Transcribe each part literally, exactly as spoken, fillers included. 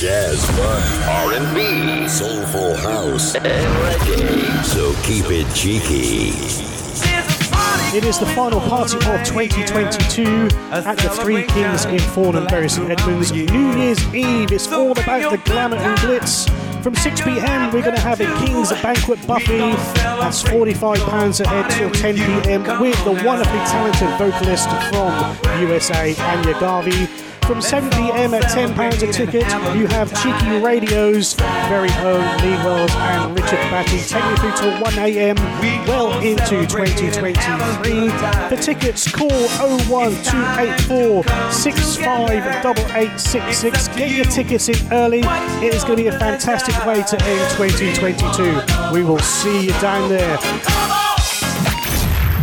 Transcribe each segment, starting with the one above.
jazz, fun, R and B, soulful house, and reggae. So keep it cheeky. It is the final party of twenty twenty-two at the Three Kings in Fornham, Bury St Edmunds. New Year's Eve, it's all about the glamour and glitz. From six p m we're going to have a King's Banquet Buffet. That's forty-five pounds a head till ten p m with the wonderfully talented vocalist from U S A, Anya Garvey. From seven p m at ten pounds a ticket, you have Cheeky Radio's very own Lee Wells and Richard Batty taking you through till one a m well into twenty twenty-three. For tickets, call oh one two eight four six five eight eight six six. Get your tickets in early. It is going to be a fantastic way to end twenty twenty-two. We will see you down there.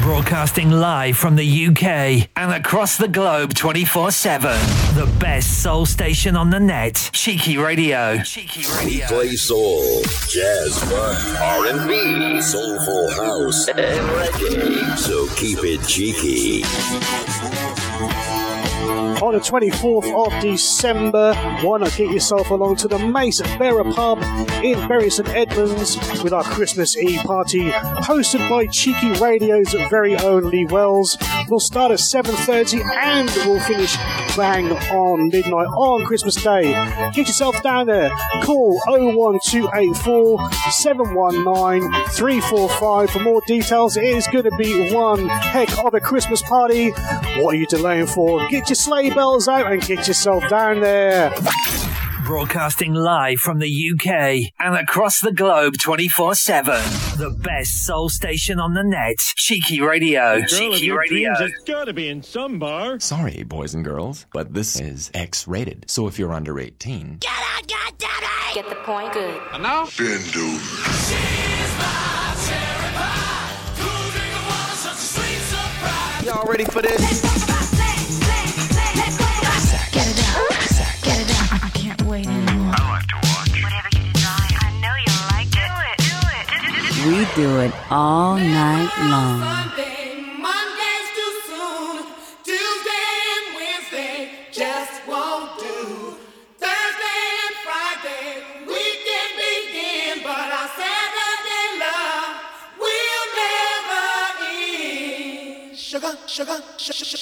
Broadcasting live from the U K and across the globe twenty-four seven. The best soul station on the net. Cheeky Radio. Cheeky Radio. We play soul, jazz, fun, R and B, soulful house, and reggae. So keep it cheeky. On the twenty-fourth of December, why not get yourself along to the Mace Bearer Pub in Bury St Edmunds with our Christmas Eve party, hosted by Cheeky Radio's very own Lee Wells. We'll start at seven thirty and we'll finish bang on midnight on Christmas Day. Get yourself down there. Call oh one two eight four seven one nine three four five for more details. It is going to be one heck of a Christmas party. What are you delaying for? Get your sleigh bells out and get yourself down there. Broadcasting live from the U K and across the globe twenty-four seven. The best soul station on the net. Cheeky Radio. Cheeky Radio. It's gotta be in some bar. Sorry, boys and girls, but this is X-rated. So if you're under eighteen... Get out, goddammit! Get the point good. And now... Bend over. Y'all ready for this? We do it all night long. Sunday, Monday's too soon. Tuesday and Wednesday just won't do. Thursday and Friday, we can begin, but our Saturday love will never end. Sugar, sugar, sugar, sugar, sugar.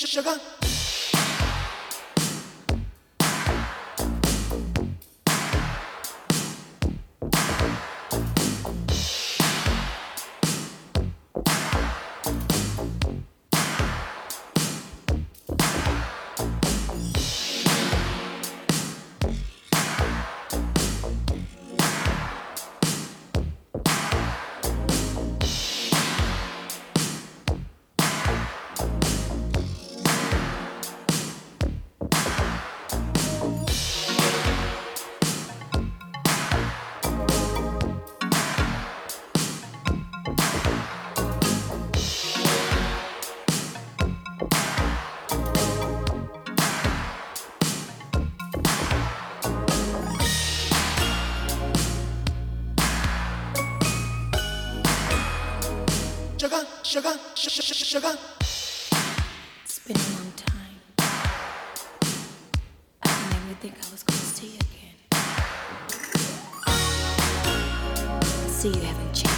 Sugar, sugar, sugar. It's been a long time. I didn't even think I was going to see you again. See, you haven't changed.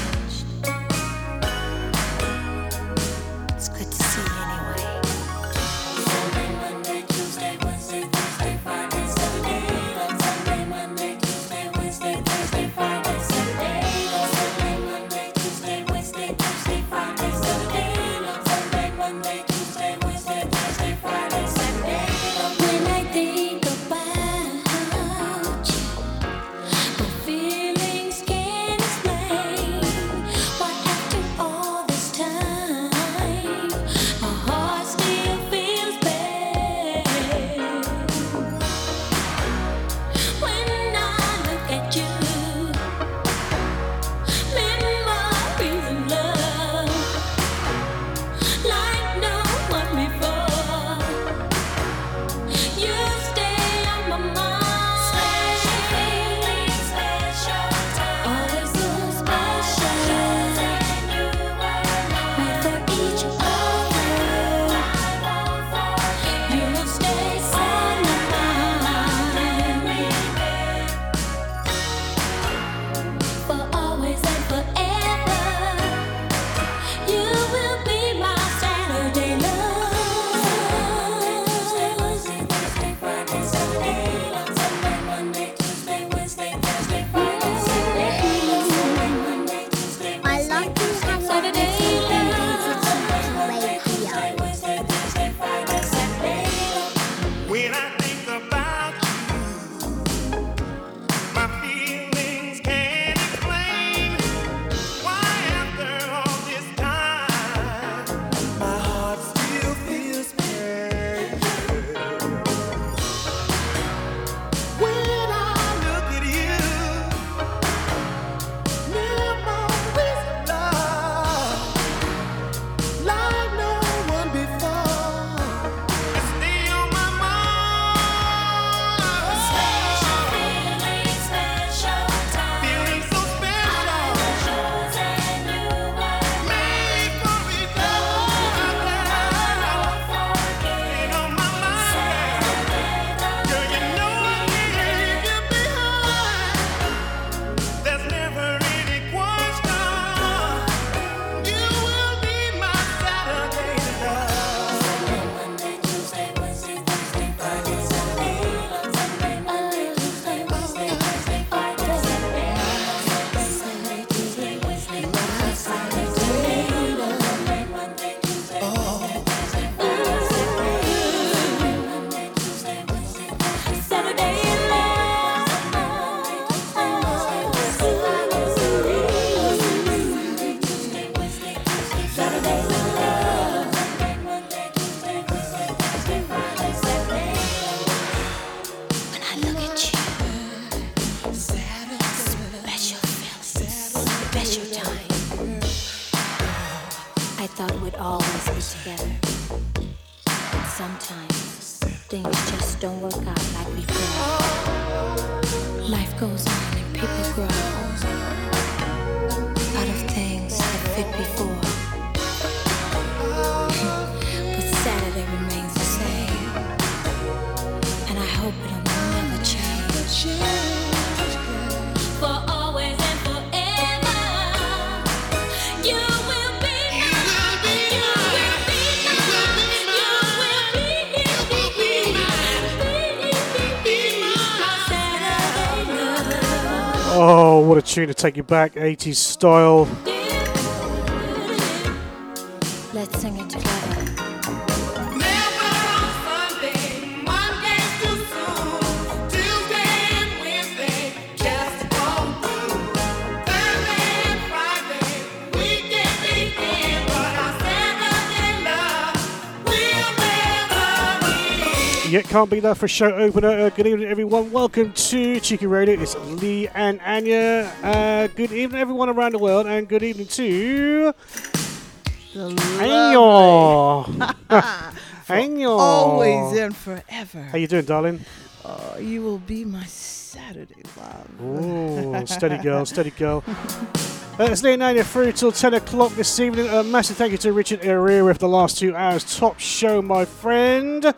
It's good to see you anyway. Sunday, Monday, Tuesday, Wednesday, Thursday, Friday, Saturday. On Sunday, Monday, Tuesday, Wednesday, Thursday, Friday, Saturday. On Sunday, Monday, Tuesday, Wednesday, Thursday, Friday. Thank you. should always be together. But sometimes things just don't work out like we planned. Life goes on and people grow out of things that fit before. Oh, what a tune to take you back, eighties style. Let's sing it together. Never on Sunday, Monday's too soon. Tuesday and Wednesday, just go through. Thursday and Friday, weekend begin. But our Saturday love, we'll never be. Yet can't be that for a show opener. Uh, good evening, everyone. Welcome to Cheeky Radio. It's Lee and Anya. Uh, good evening, everyone around the world, and good evening to Anya. Anya, always and forever. How you doing, darling? Oh, you will be my Saturday love. Oh, steady girl, steady girl. uh, it's Lee and Anya through till ten o'clock this evening. A massive thank you to Richard Herrera for the last two hours. Top show, my friend.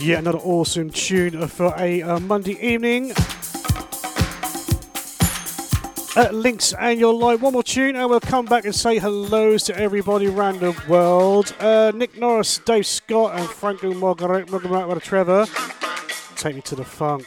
Yet another awesome tune for a uh, Monday evening at Links and Your Light. One more tune and we'll come back and say hellos to everybody around the world. Uh, Nick Norris, Dave Scott and Franco Margaret, Margaret Trevor. Take me to the funk.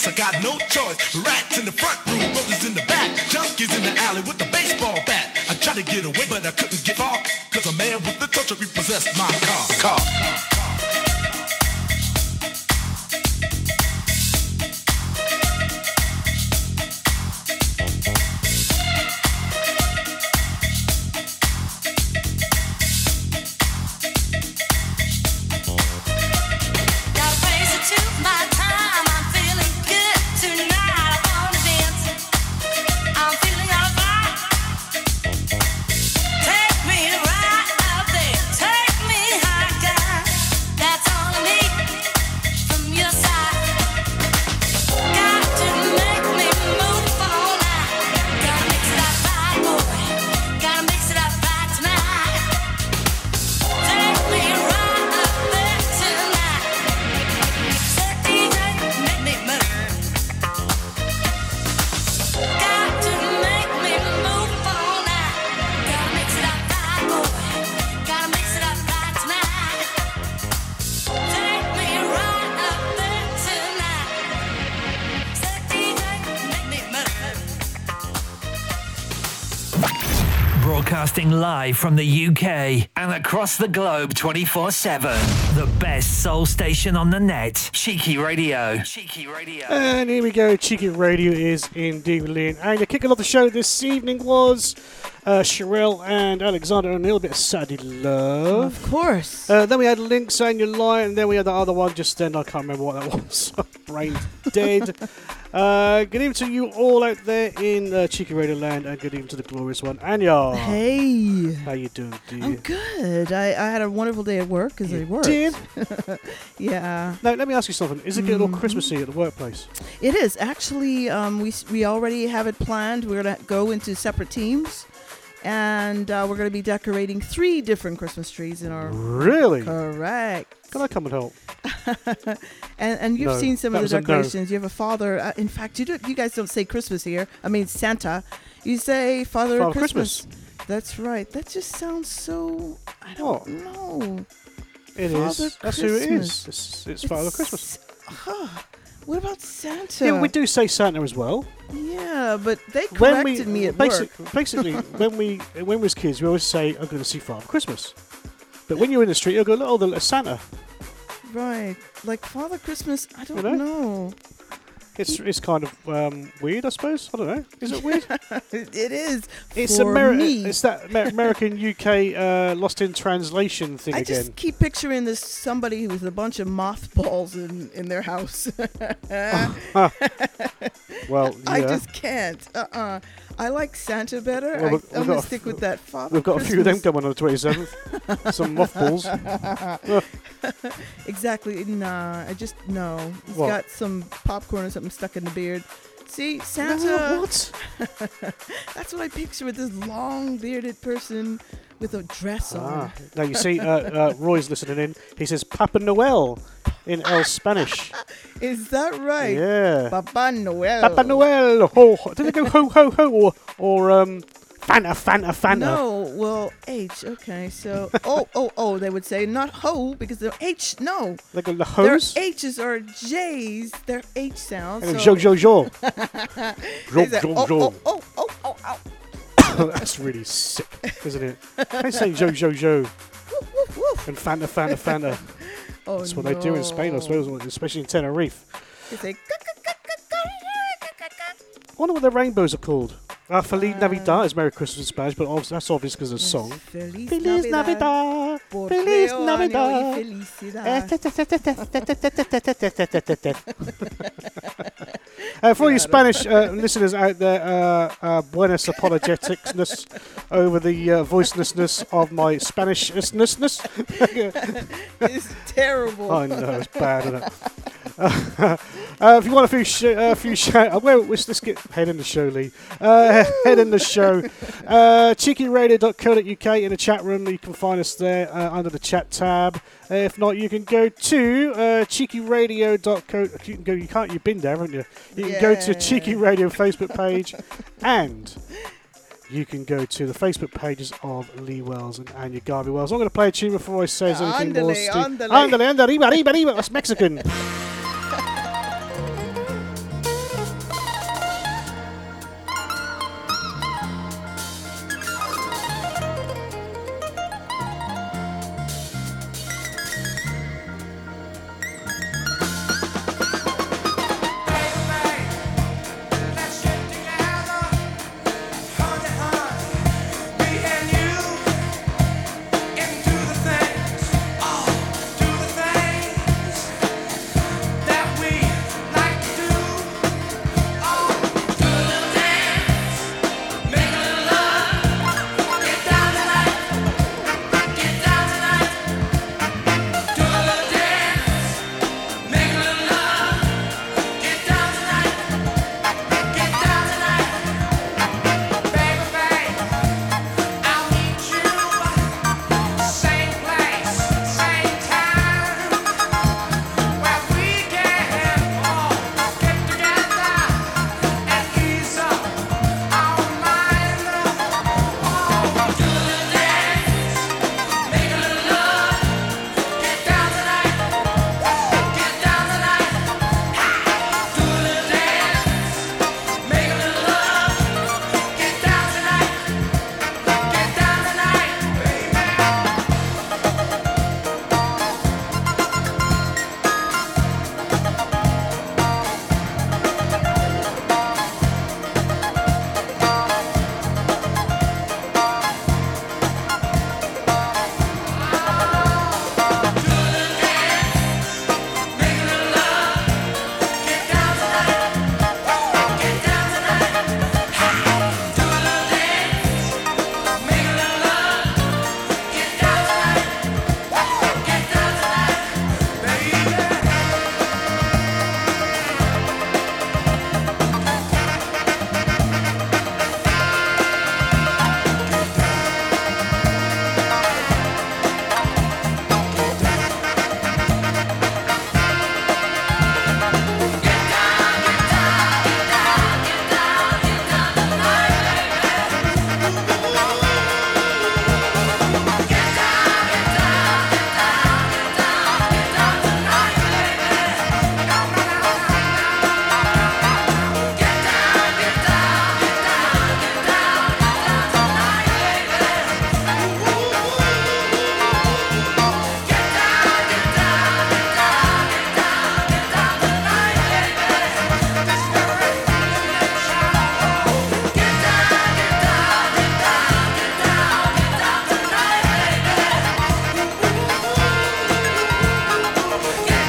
I got no choice. Rats in the front room, brothers in the back, junkies in the alley with the baseball bat. I tried to get away, but I couldn't get off, cause a man with the touch repossessed my car. car. Live from the U K and across the globe twenty-four seven. The best soul station on the net. Cheeky Radio. Cheeky Radio. And here we go. Cheeky Radio is indeed with Lee and Anya. Kicking off the show this evening was Uh, Sherelle and Alexander O'Neill, a bit of Saturday Love. Of course. Uh, then we had Links and Your Lie, and then we had the other one just then. I can't remember what that was. Brain dead. Uh, good evening to you all out there in uh, Cheeky Radio Land, and good evening to the glorious one, Anya. Hey. How you doing, dear? I'm good. I, I had a wonderful day at work because I worked. Did? Yeah. Now, let me ask you something. Is it getting mm-hmm. all Christmassy at the workplace? It is. Actually, um, we, we already have it planned. We're going to go into separate teams. And uh, we're going to be decorating three different Christmas trees in our... Really? Correct. Can I come and help? and, and you've no, seen some of the decorations. No. You have a father... Uh, in fact, you do, you guys don't say Christmas here. I mean, Santa. You say Father, Father Christmas. Christmas. That's right. That just sounds so... I don't what? know. It Father is. Christmas. That's who it is. It's, it's Father it's, Christmas. Huh. What about Santa? Yeah, we do say Santa as well. Yeah, but they corrected we, me at basic, work. Basically, when we when we was kids, we always say, I'm going to see Father Christmas. But when you're in the street, you'll go, look, oh, the Santa. Right. Like Father Christmas, I don't you know? know. It's it's kind of um, weird, I suppose. I don't know. Is it weird? It is. It's Ameri- It's that American U K uh, lost in translation thing I again. I just keep picturing this somebody who's a bunch of mothballs in, in their house. Well, yeah. I just can't. Uh uh-uh. uh. I like Santa better. Well, I, I'm going to stick f- with that Father We've got Christmas. A few of them coming on the twenty-seventh. Some mothballs. Exactly. Nah, I just, no. He's what? Got some popcorn or something stuck in the beard. See, Santa. No, what? That's what I picture with this long bearded person with a dress ah. on. Now, you see, uh, uh, Roy's listening in. He says Papa Noel in El Spanish. Is that right? Yeah. Papa Noel. Papa Noel. Ho, ho. Did it go ho, ho, ho? Or, or um, Fanta, Fanta, Fanta? No, well, H. Okay, so. oh, oh, oh, they would say not ho because they're H. No. Like the hoes? Their H's are J's. They're H sounds. And so. Jo, jo, jo. Jo, jo, jo. Oh, oh, oh, oh, oh. That's really sick, isn't it? They say jo, jo, jo. Woof, woof, woof. And Fanta, Fanta, Fanta. Oh, that's what no. they do in Spain, I suppose, especially in Tenerife. They say... I wonder what the rainbows are called. Uh, Feliz uh, Navidad is Merry Christmas in Spanish, but obviously that's obvious because of the song. Feliz, Feliz Navidad. Navidad. Feliz Navidad. uh, for all you Spanish uh, listeners out there, uh, uh, buenas apologeticsness over the uh, voicelessness of my Spanishnessness. It's terrible. I know, it's bad, isn't it? uh, if you want a few, sh- uh, few shout, well, let's get head in the show, Lee. Uh, head in the show. Uh, cheeky radio dot co dot U K in the chat room. You can find us there uh, under the chat tab. Uh, if not, you can go to uh, cheeky radio dot co. You can go. You can't. You've been there, haven't you? You can yeah. go to Cheeky Radio Facebook page, and you can go to the Facebook pages of Lee Wells and Anya Garvey Wells. I'm going to play a tune before I say yeah, anything andale, more. Andale, andale, andale, riba, riba, riba. That's Mexican.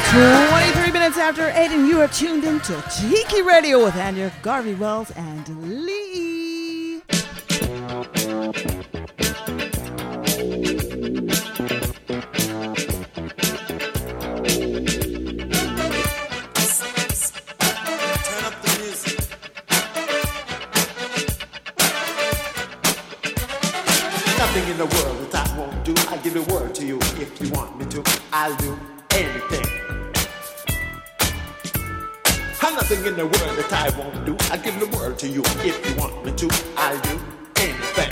twenty-three minutes after eight, and you are tuned in to Cheeky Radio with Anya Garvey Wells and Lee. Nothing in the world that I won't do. I'll give a word to you if you want me to. I'll do anything. I'm nothing in the world that I won't do. I'll give the word to you if you want me to. I'll do anything.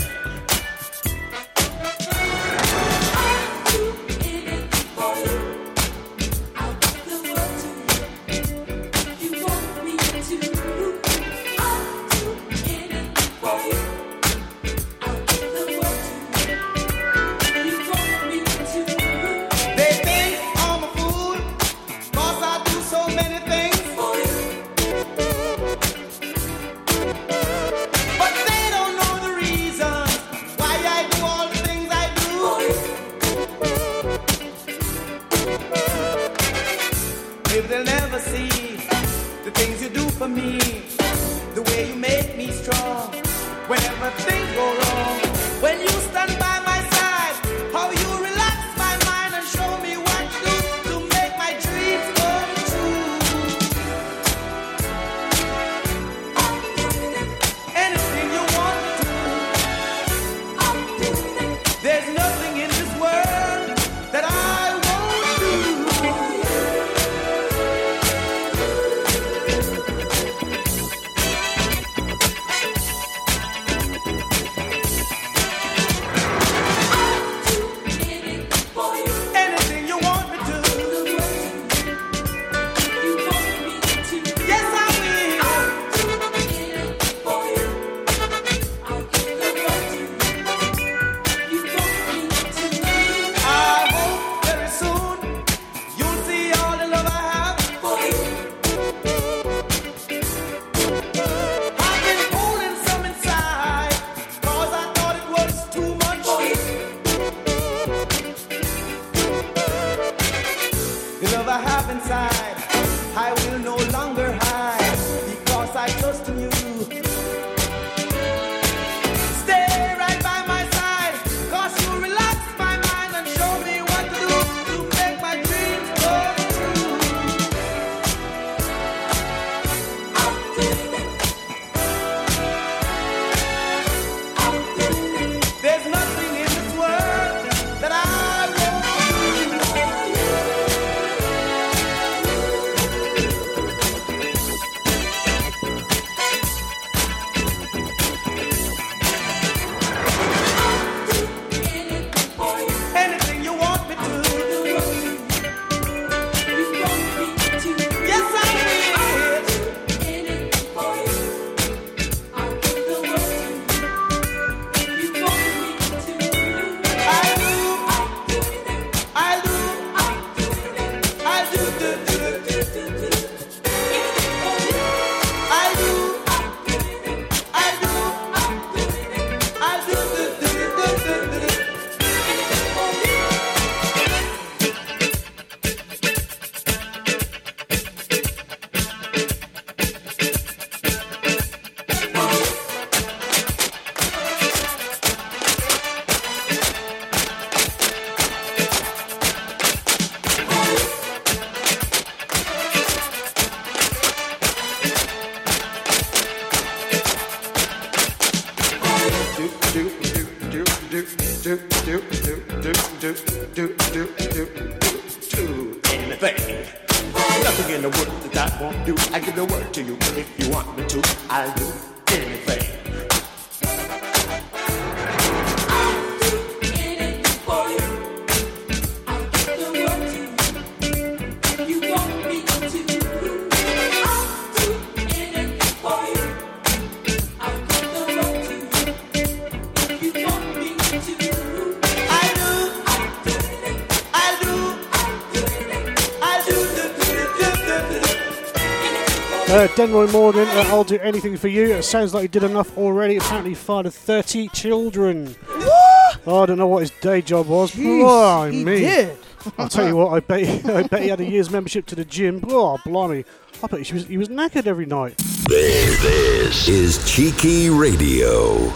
Denroy Morden, uh, I'll do anything for you. It sounds like he did enough already. Apparently, fathered thirty children. What? Oh, I don't know what his day job was. Jeez, but, oh, I he mean, did. I'll tell you what, I bet he, I bet he had a year's membership to the gym. Oh, blimey. I bet he was, he was knackered every night. This, this is Cheeky Radio.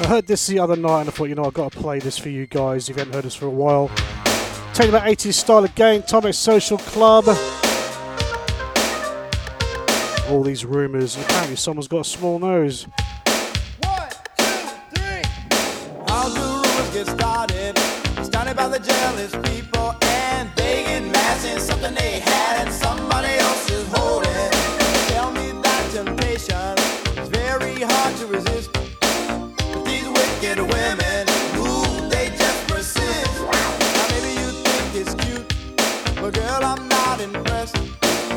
I heard this the other night and I thought, you know, I've got to play this for you guys if you haven't heard this for a while. Taking that eighties style again, Tomek Social Club. All these rumours, apparently someone's got a small nose. One, two, three! All new rumours get started. Started by the jealous people and they get mad at something they had and somebody else is holding. Tell me that temptation is very hard to resist. Get women who they just persist. Now maybe you think it's cute, but girl, I'm not impressed.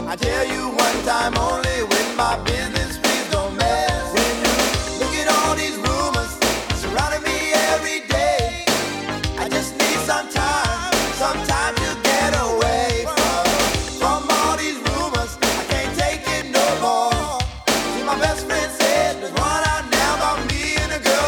I tell you one time only with my business, please don't mess. When you look at all these rumors surrounding me every day, I just need some time, some time to get away from, from all these rumors. I can't take it no more. See, my best friend said there's one out now about me and a girl.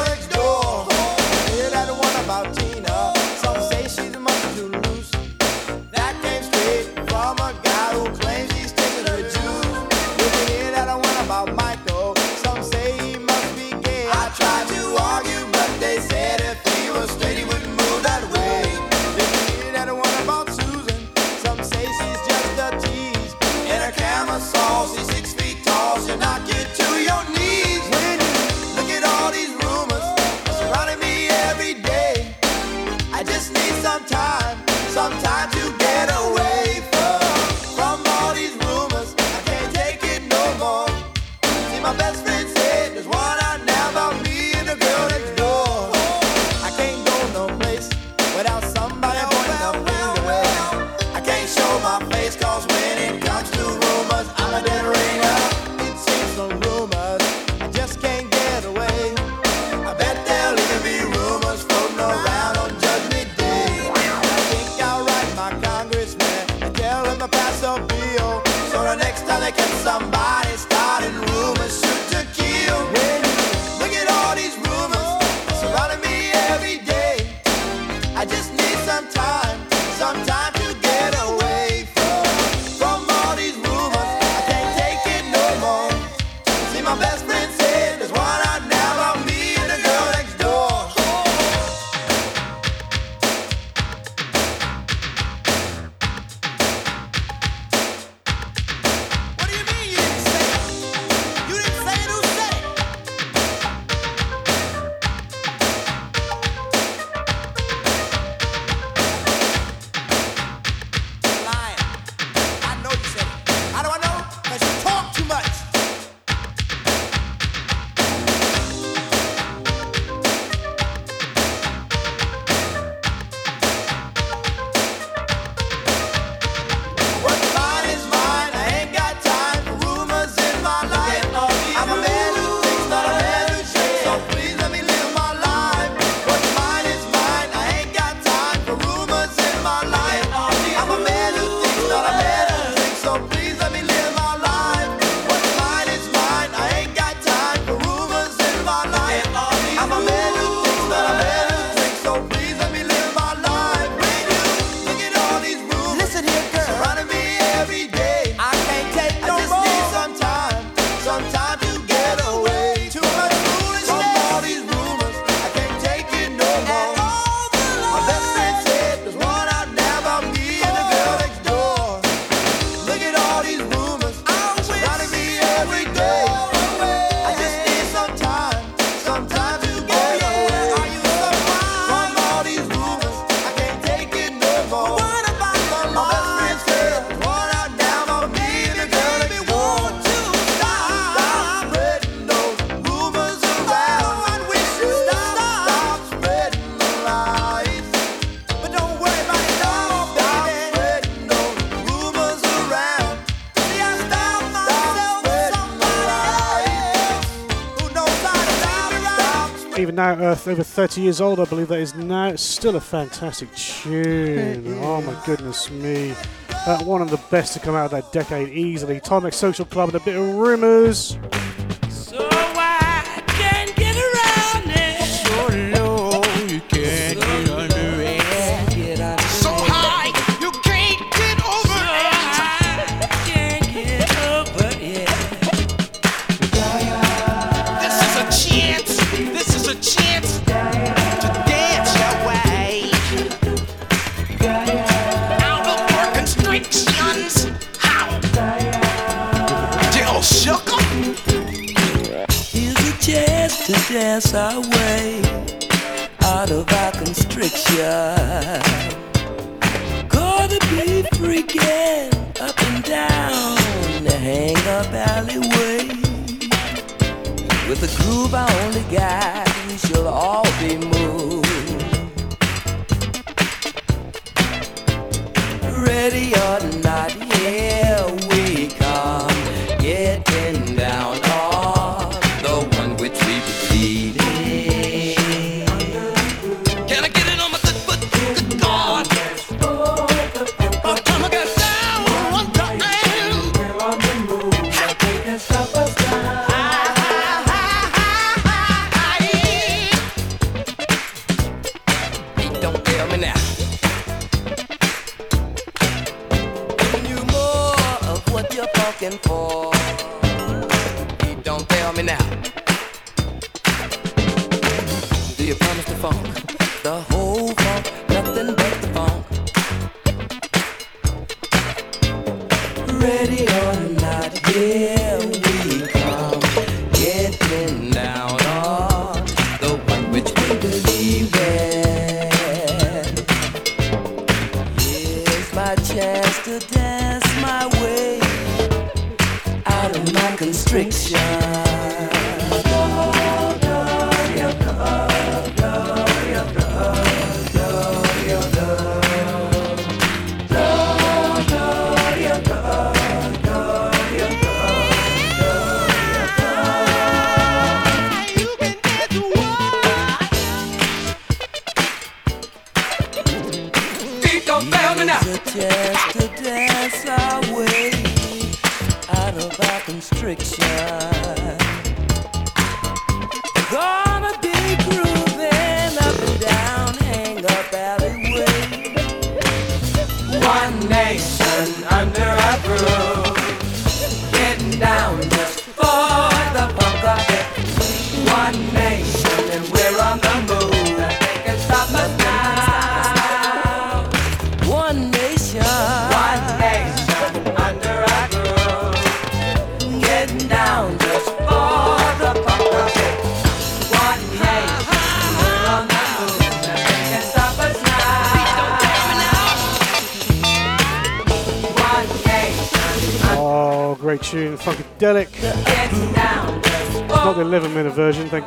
Now Earth, over thirty years old, I believe that is now. It's still a fantastic tune. Yeah. Oh my goodness me. Uh, one of the best to come out of that decade easily. Tomek Social Club and a bit of rumours. So I can get around it. So low you to dance our way out of our constriction. Gonna be freaking up and down the hang-up alleyway with a groove I only got. We shall all be moved. Ready or not, here we come, getting down.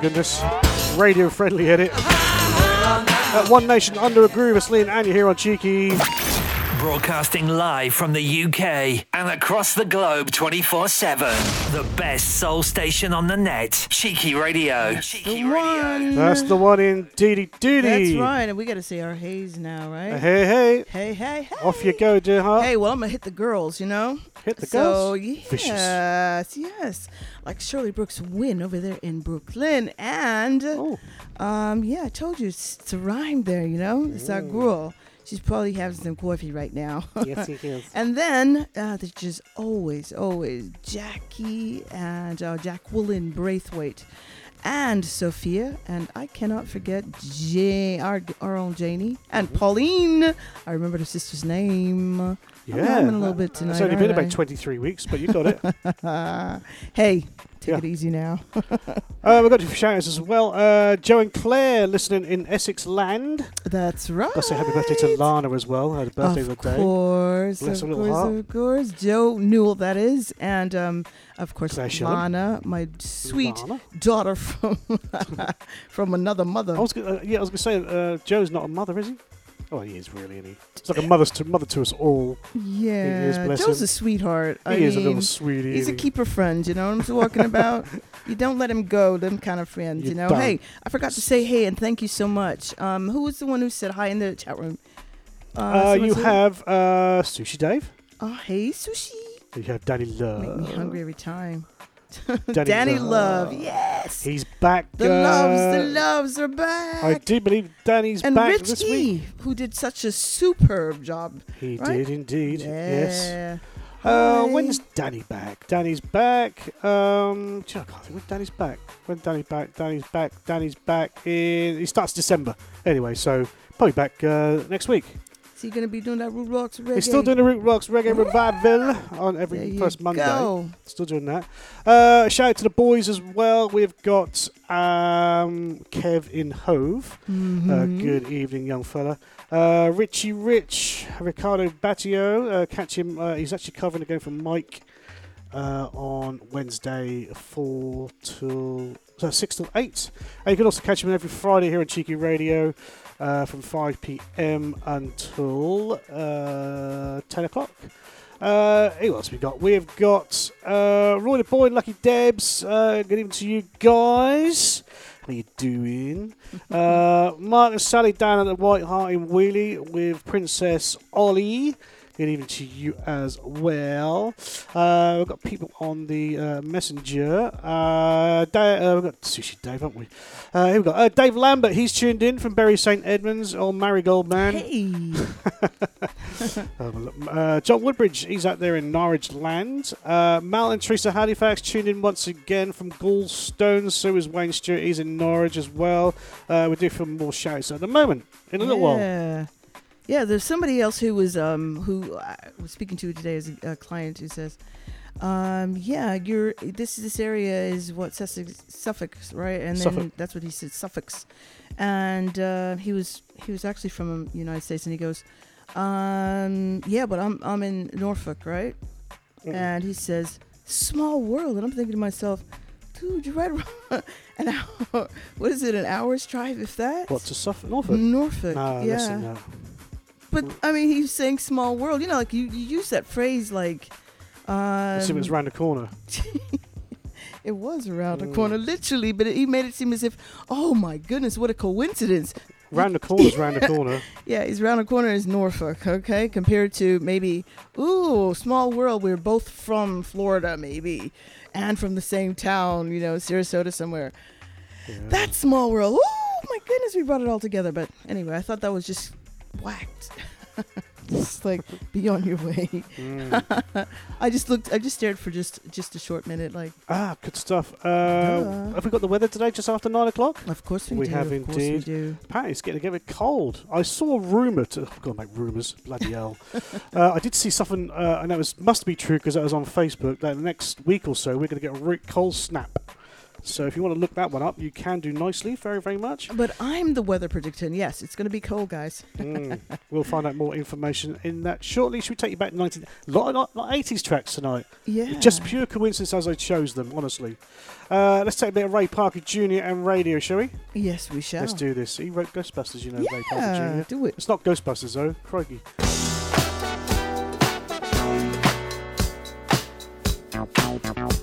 Goodness, radio friendly edit. At One Nation Under a Groove, it's Lee and Anya here on Cheeky. Broadcasting live from the U K and across the globe twenty-four seven. The best soul station on the net, Cheeky Radio. Cheeky the Radio. That's the one in Dee Dee. That's right, and we got to see our Hayes now, right? Hey, hey. Hey, hey, hey. Off you go, dear heart. Hey, well, I'm going to hit the girls, you know? Hit the so, girls? Yes, vicious. Yes. Like Shirley Brooks Wynn over there in Brooklyn. And, oh. um, yeah, I told you, it's, it's a rhyme there, you know? It's mm. our girl. She's probably having some coffee right now. Yes, she is. And then, uh, there's just always, always Jackie and uh, Jack Woolen Braithwaite and Sophia. And I cannot forget Jane, our, our own Janie and mm-hmm. Pauline. I remembered her sister's name. Yeah. I'm having a little bit tonight. It's only been about twenty-three weeks, but you got it. Hey, take yeah. it easy now. uh, we've got two shout-outs as well. Uh, Joe and Claire listening in Essex Land. That's right. I'll say happy birthday to Lana as well. Her birthday of the day. Of course. Bless her little heart. Of course. Joe Newell, that is. And, um, of course, Lana, my sweet Lana. daughter from from another mother. I was gonna, uh, yeah, I was going to say, uh, Joe's not a mother, is he? Oh, he is really, isn't he? It's like a mother's to, mother to us all. Yeah, is, Joe's him. a sweetheart. He I is mean, a little sweetie. He's a keeper friend, you know what I'm talking about? You don't let him go, them kind of friends, you, you know? Don't. Hey, I forgot to say hey and thank you so much. Um, who was the one who said hi in the chat room? Uh, uh, you have uh, Sushi Dave. Oh, hey, Sushi. You have Danny Love. Make me hungry every time. Danny, Danny Love. Love, yes. He's back. The uh, loves, the loves are back. I do believe Danny's and back Richie, this week. Who did such a superb job. He right? did indeed. Yeah. Yes. Uh, when's Danny back? Danny's back. Um, I can't think when Danny's back. When Danny's back, Danny's back, Danny's back in. He starts December anyway, so probably back uh, next week. Is he going to be doing that Root Rocks Reggae? He's still doing the Root Rocks Reggae Revival on every first Monday. Go. Still doing that. Uh, shout out to the boys as well. We've got um, Kev in Hove. Mm-hmm. Uh, good evening, young fella. Uh, Richie Rich, Ricardo Battio. Uh, catch him. Uh, he's actually covering again for Mike uh, on Wednesday, four till so six till eight. And you can also catch him every Friday here on Cheeky Radio. Uh, from five p.m. until uh, ten o'clock. Uh, who else we got? We've got uh, Roy the Boy and Lucky Debs. Uh, good evening to you guys. How you doing? uh, Mark and Sally down at the White Hart in Wheelie with Princess Ollie. Good evening to you as well. Uh, we've got people on the uh, messenger. Uh, Dave, uh, we've got Sushi Dave, haven't we? Uh, here we go. Uh, Dave Lambert, he's tuned in from Bury St Edmunds, old Marigold man. Hey. uh, John Woodbridge, he's out there in Norwich Land. Uh, Mal and Teresa Halifax tuned in once again from Goulstone. So is Wayne Stewart, he's in Norwich as well. Uh, we do film more shouts at the moment in a yeah. little while. Yeah, there's somebody else who was um, who I was speaking to today as a, a client who says, um, "Yeah, you're this this area is what Sussex, Suffolk, right?" And Suffolk. Then that's what he said, Suffolk. And uh, he was he was actually from the United States, and he goes, um, "Yeah, but I'm I'm in Norfolk, right?" Mm. And he says, "Small world," and I'm thinking to myself, dude, you're right around an hour. What is it? An hour's drive, if that? What to Suffolk? Norfolk. Norfolk. No, yeah. Listen, no. But, I mean, he's saying small world. You know, like, you, you use that phrase, like... Um, it was around the corner. It was around mm. the corner, literally. But it, he made it seem as if, oh, my goodness, what a coincidence. Round the corner is round the corner. Yeah, he's round the corner is Norfolk, okay? Compared to maybe, ooh, small world. We're both from Florida, maybe. And from the same town, you know, Sarasota somewhere. Yeah. That's small world. Ooh, my goodness, we brought it all together. But, anyway, I thought that was just... whacked. Just like be on your way. mm. I just looked I just stared for just just a short minute like ah good stuff. uh, uh have we got the weather today just after nine o'clock? Of course we, we do have of indeed we do. Apparently it's getting a bit cold. I saw a rumour to I've got to make rumours bloody hell. uh, I did see something uh, and that was must be true because that was on Facebook that the next week or so we're going to get a root cold snap. So if you want to look that one up, you can do nicely, very, very much. But I'm the weather predictor, and yes, it's going to be cold, guys. mm. We'll find out more information in that shortly. Should we take you back to nineteen... A lot, lot, lot of eighties tracks tonight. Yeah. Just pure coincidence as I chose them, honestly. Uh, let's take a bit of Ray Parker Junior and Radio, shall we? Yes, we shall. Let's do this. He wrote Ghostbusters, you know, yeah, Ray Parker Junior do it. It's not Ghostbusters, though. Crikey. Out, out, out, out.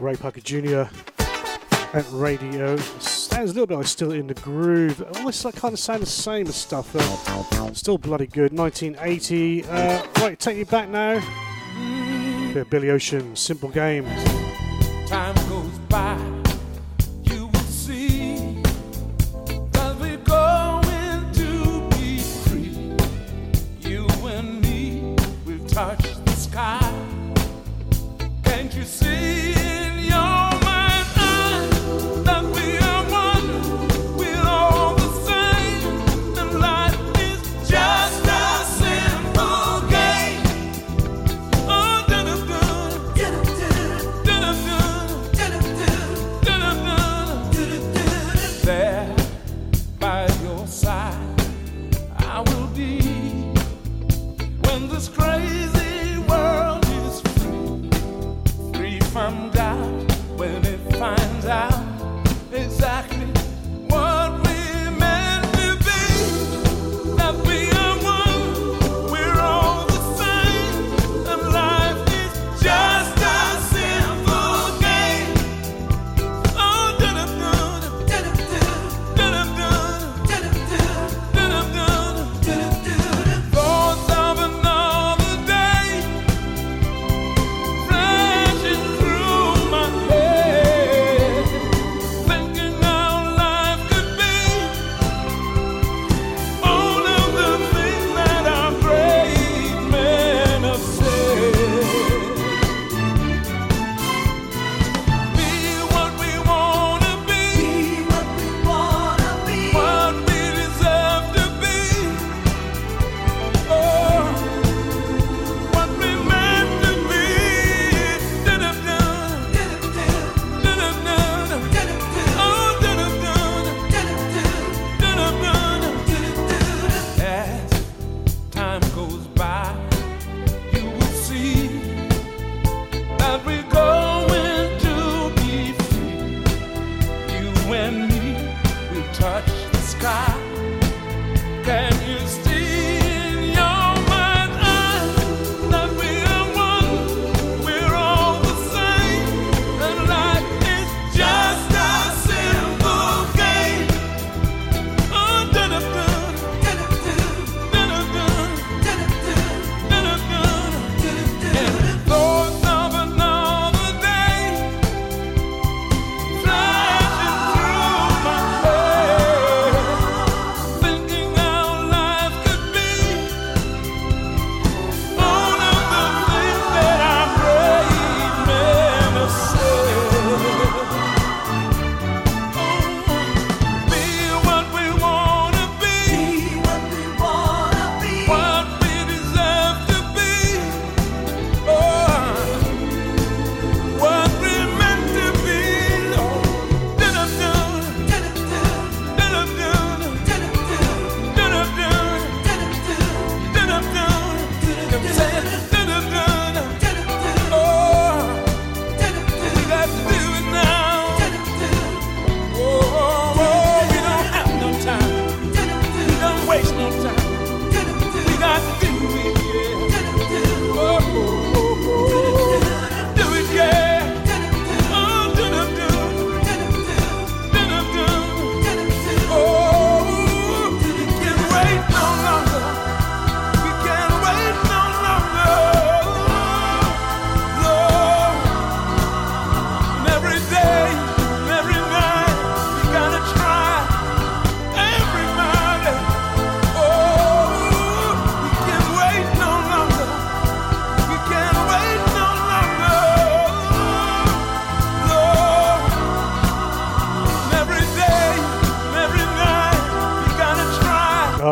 Ray Parker Junior at Radio. Sounds a little bit like Still in the Groove. Almost like kind of sound the same as stuff, though. Still bloody good. nineteen eighty. Uh, right, take you back now. A bit of Billy Ocean, Simple Game. Time goes by. Touch the sky. Can't you see in your mind eye that we are one? We're all the same, and life is just a simple game. Oh, da da da, da da da, da da da. There, by your side, I will be when this crazy. From God, when it finds out exactly what we meant to be, that we are one, we're all the same, and life is just a simple game. Oh, da-da-da, da-da-da, da-da-da, da-da-da, da-da-da, da-da-da. Thoughts of another day flashing.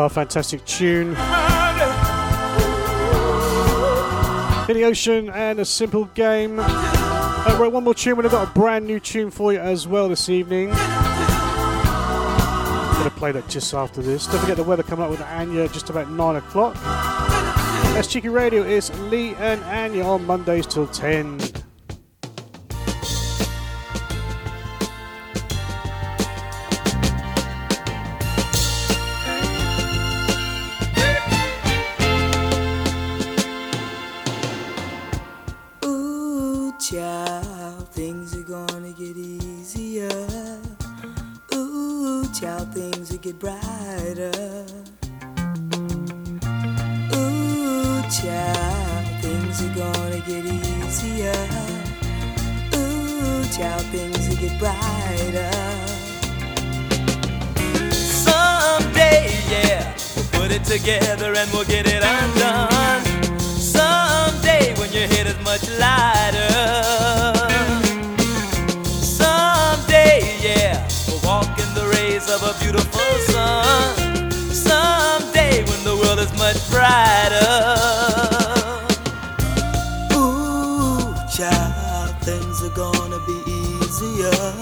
Fantastic tune. Billy Ocean and A Simple Game. Uh, right, one more tune, and I've got a brand new tune for you as well this evening. I'm going to play that just after this. Don't forget the weather coming up with Anya just about nine o'clock. That's Cheeky Radio. It's Lee and Anya on Mondays till ten. Things are it brighter. Ooh, child, things are gonna get easier. Ooh, child, things will get brighter. Someday, yeah, we'll put it together and we'll get it undone. Someday when your head is much lighter. Of a beautiful sun. Someday when the world is much brighter. Ooh, child, things are gonna be easier.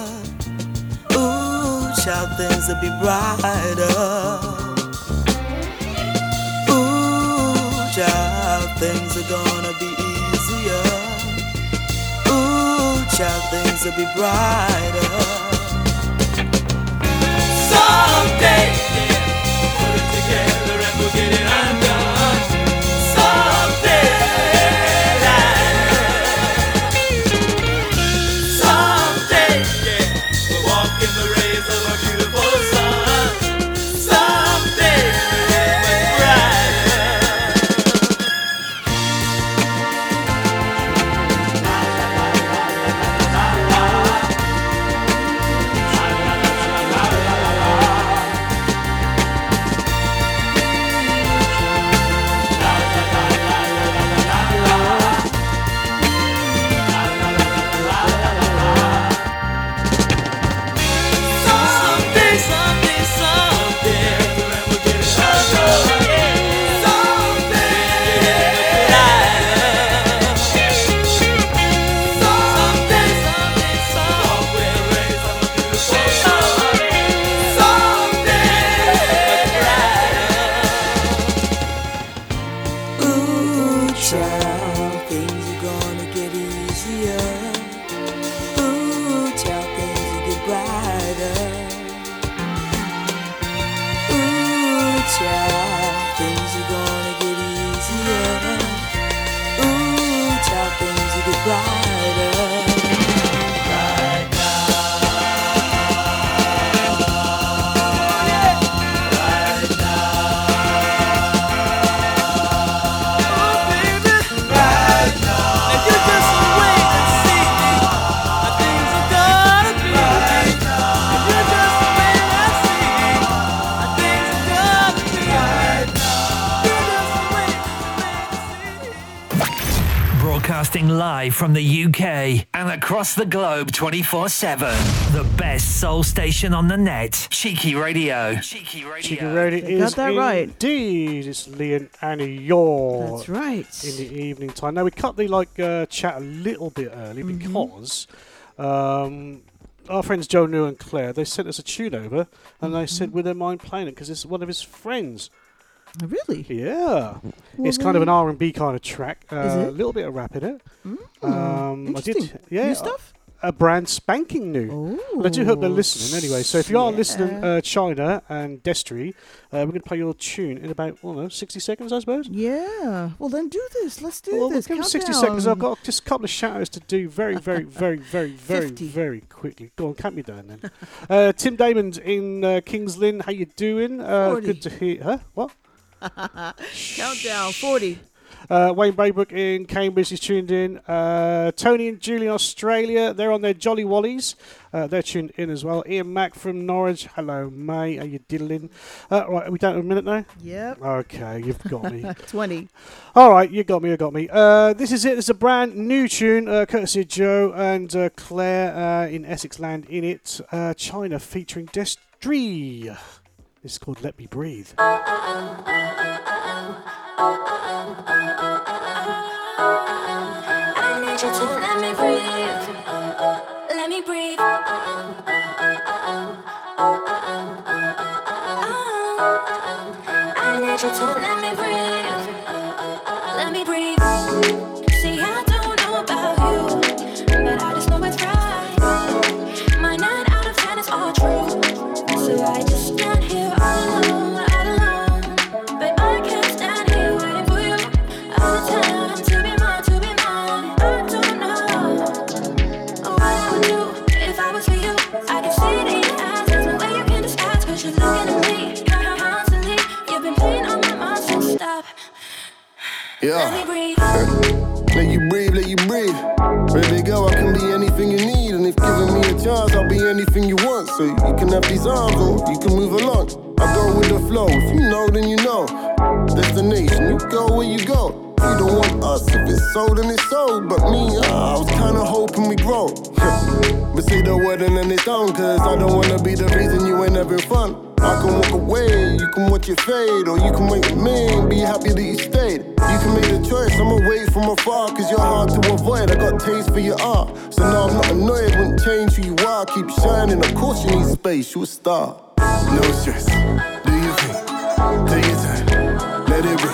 Ooh, child, things will be brighter. Ooh, child, things are gonna be easier. Ooh, child, things will be brighter. Someday, yeah, we'll put it together and we'll get it undone. Someday, someday, yeah, we'll walk in the rays of a beautiful sun. Someday, we'll be live from the U K and across the globe twenty-four seven. The best soul station on the net. Cheeky Radio. Cheeky Radio. Cheeky Radio is that right? Indeed. It's Lee and Annie, you're. That's right. In the evening time. Now, we cut the like uh, chat a little bit early mm-hmm. because um, our friends Joe New and Claire, they sent us a tune over and mm-hmm. they said, would they mind playing it? Because it's one of his friends. Really? Yeah. Well, it's kind of an R and B kind of track. Uh, is it? A little bit of rap in it. Mm. Um, Interesting. I did, yeah, new stuff? A, a brand spanking new. But I do hope they're listening anyway. So if you are yeah. listening, uh, China and Destree, uh, we're going to play your tune in about, I don't know, sixty seconds, I suppose? Yeah. Well, then do this. Let's do well, this. Well, give them sixty seconds. I've got just a couple of shout-outs to do very, very, very, very, very, fifty very quickly. Go on, count me down then. uh, Tim Damon's in uh, Kings Lynn. How you doing? Uh, good to hear. Huh? What? Countdown forty. Uh, Wayne Braybrook in Cambridge is tuned in. Uh, Tony and Julie in Australia, they're on their Jolly Wallies. Uh, they're tuned in as well. Ian Mack from Norwich. Hello, mate. Are you diddling? Uh, right, are we down to a minute now? Yep. Okay, you've got me. twenty. All right, you got me, you got me. Uh, this is it. It's a brand new tune, uh, courtesy of Joe and uh, Claire uh, in Essex Land in it. Uh, China featuring Destree. It's called Let Me Breathe. I need you to let me breathe. Let me breathe. I need you to let me breathe. Let me breathe. See, I don't know about you, but I just know it's right. My nine out of ten is all true, so I just can't hear all alone. Looking at me. Yeah. Let me breathe. Let you breathe, let you breathe. Baby girl, I can be anything you need. And if giving me a chance, I'll be anything you want. So you can have these arms or you can move along. I go with the flow. If you know, then you know. Destination, you go where you go. You don't want us, if it's sold and it's sold. But me, uh, I was kinda hoping we grow. But see the word and then it's done. Cause I don't wanna be the reason you ain't having fun. I can walk away, you can watch it fade. Or you can wait with me and be happy that you stayed. You can make a choice, I'ma wait from afar. Cause you're hard to avoid, I got taste for your art. So now I'm not annoyed, won't change who you are. Keep shining, of course you need space, you a star. No stress, do your thing, take your time, let it breathe.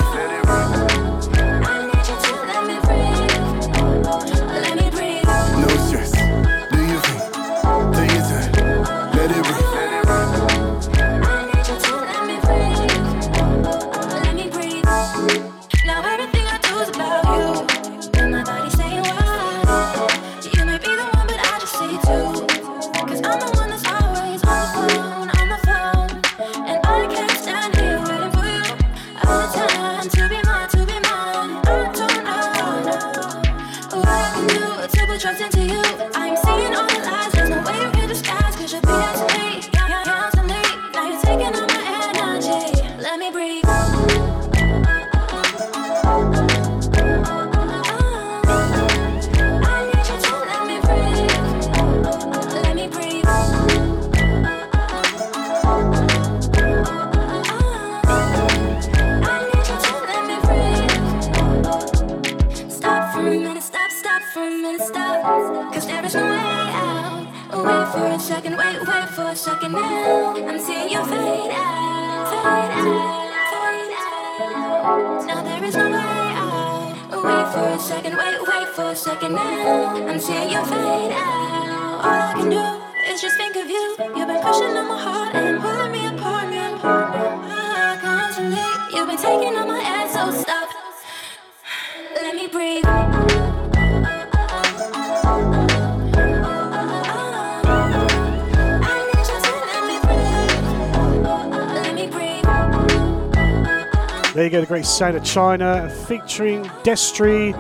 There you go, the great sound of China featuring Destree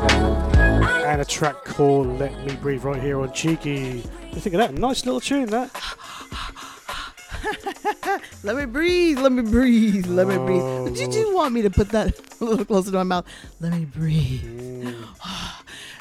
and a track called Let Me Breathe right here on Cheeky. What do you think of that? Nice little tune, that. Let me breathe, let me breathe, let me breathe. Oh, did you want me to put that a little closer to my mouth? Let me breathe. Mm.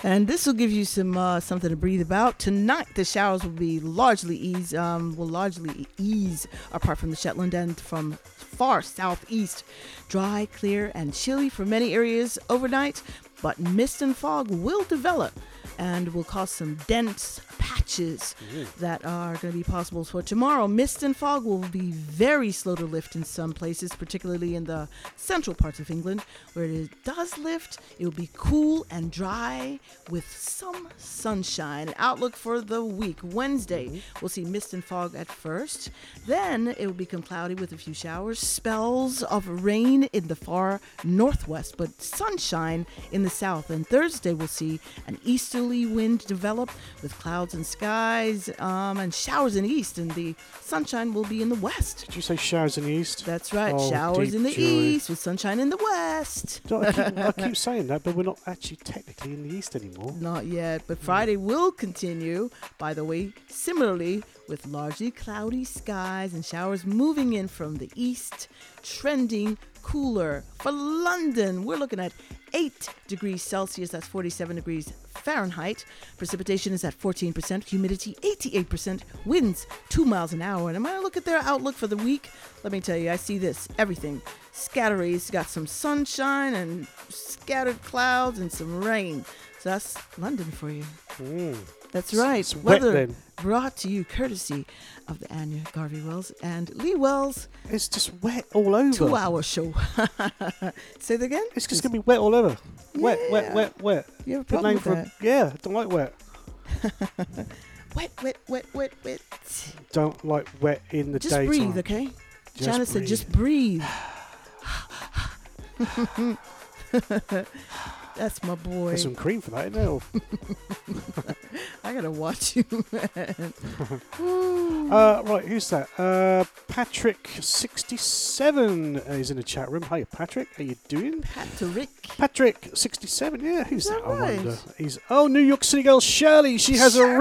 And this will give you some uh, something to breathe about. Tonight, the showers will be largely ease, um, will largely ease apart from the Shetland and from far southeast. Dry, clear, and chilly for many areas overnight, but mist and fog will develop and will cause some dense patches mm. that are going to be possible for tomorrow. Mist and fog will be very slow to lift in some places, particularly in the central parts of England, where it does lift. It will be cool and dry with some sunshine. An outlook for the week. Wednesday, mm-hmm. we'll see mist and fog at first. Then it will become cloudy with a few showers, spells of rain in the far northwest, but sunshine in the south. And Thursday, we'll see an easterly wind develop with clouds and skies um, and showers in the east, and the sunshine will be in the west. Did you say showers in the east? That's right, oh, showers in the joy. east with sunshine in the west. I keep, I keep saying that, but we're not actually technically in the east anymore. Not yet, but Friday will continue, by the way, similarly with largely cloudy skies and showers moving in from the east, trending cooler. For London, we're looking at eight degrees Celsius, that's forty-seven degrees Fahrenheit. Precipitation is at fourteen percent, humidity eighty-eight percent, winds two miles an hour. And I'm going to look at their outlook for the week. Let me tell you, I see this, everything scattery. It's got some sunshine and scattered clouds and some rain. So that's London for you. Mm. That's right. It's weather wet, brought to you courtesy of the Anya Garvey Wells and Lee Wells. It's just wet all over. Two hour show. Say that again? It's just going to be wet all over. Yeah. Wet, wet, wet, wet. You have a problem with that? A, yeah, I don't like wet. Wet, wet, wet, wet, wet. Don't like wet in the just daytime. Just breathe, okay? Janice said just breathe. That's my boy. There's some cream for that, isn't there? I I gotta watch you. uh, right, who's that? Uh, Patrick sixty-seven is in the chat room. Hiya, Patrick. How you doing? Patrick. Patrick sixty-seven. Yeah, who's that? that? Right? I wonder. He's oh, New York City girl Shirley. She has Shirley!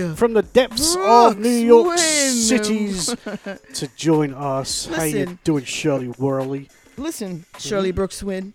arisen from the depths Brooks of New York Wynn. Cities to join us. Listen. How you doing, Shirley Whirly? Listen, Shirley Brooks Wynn.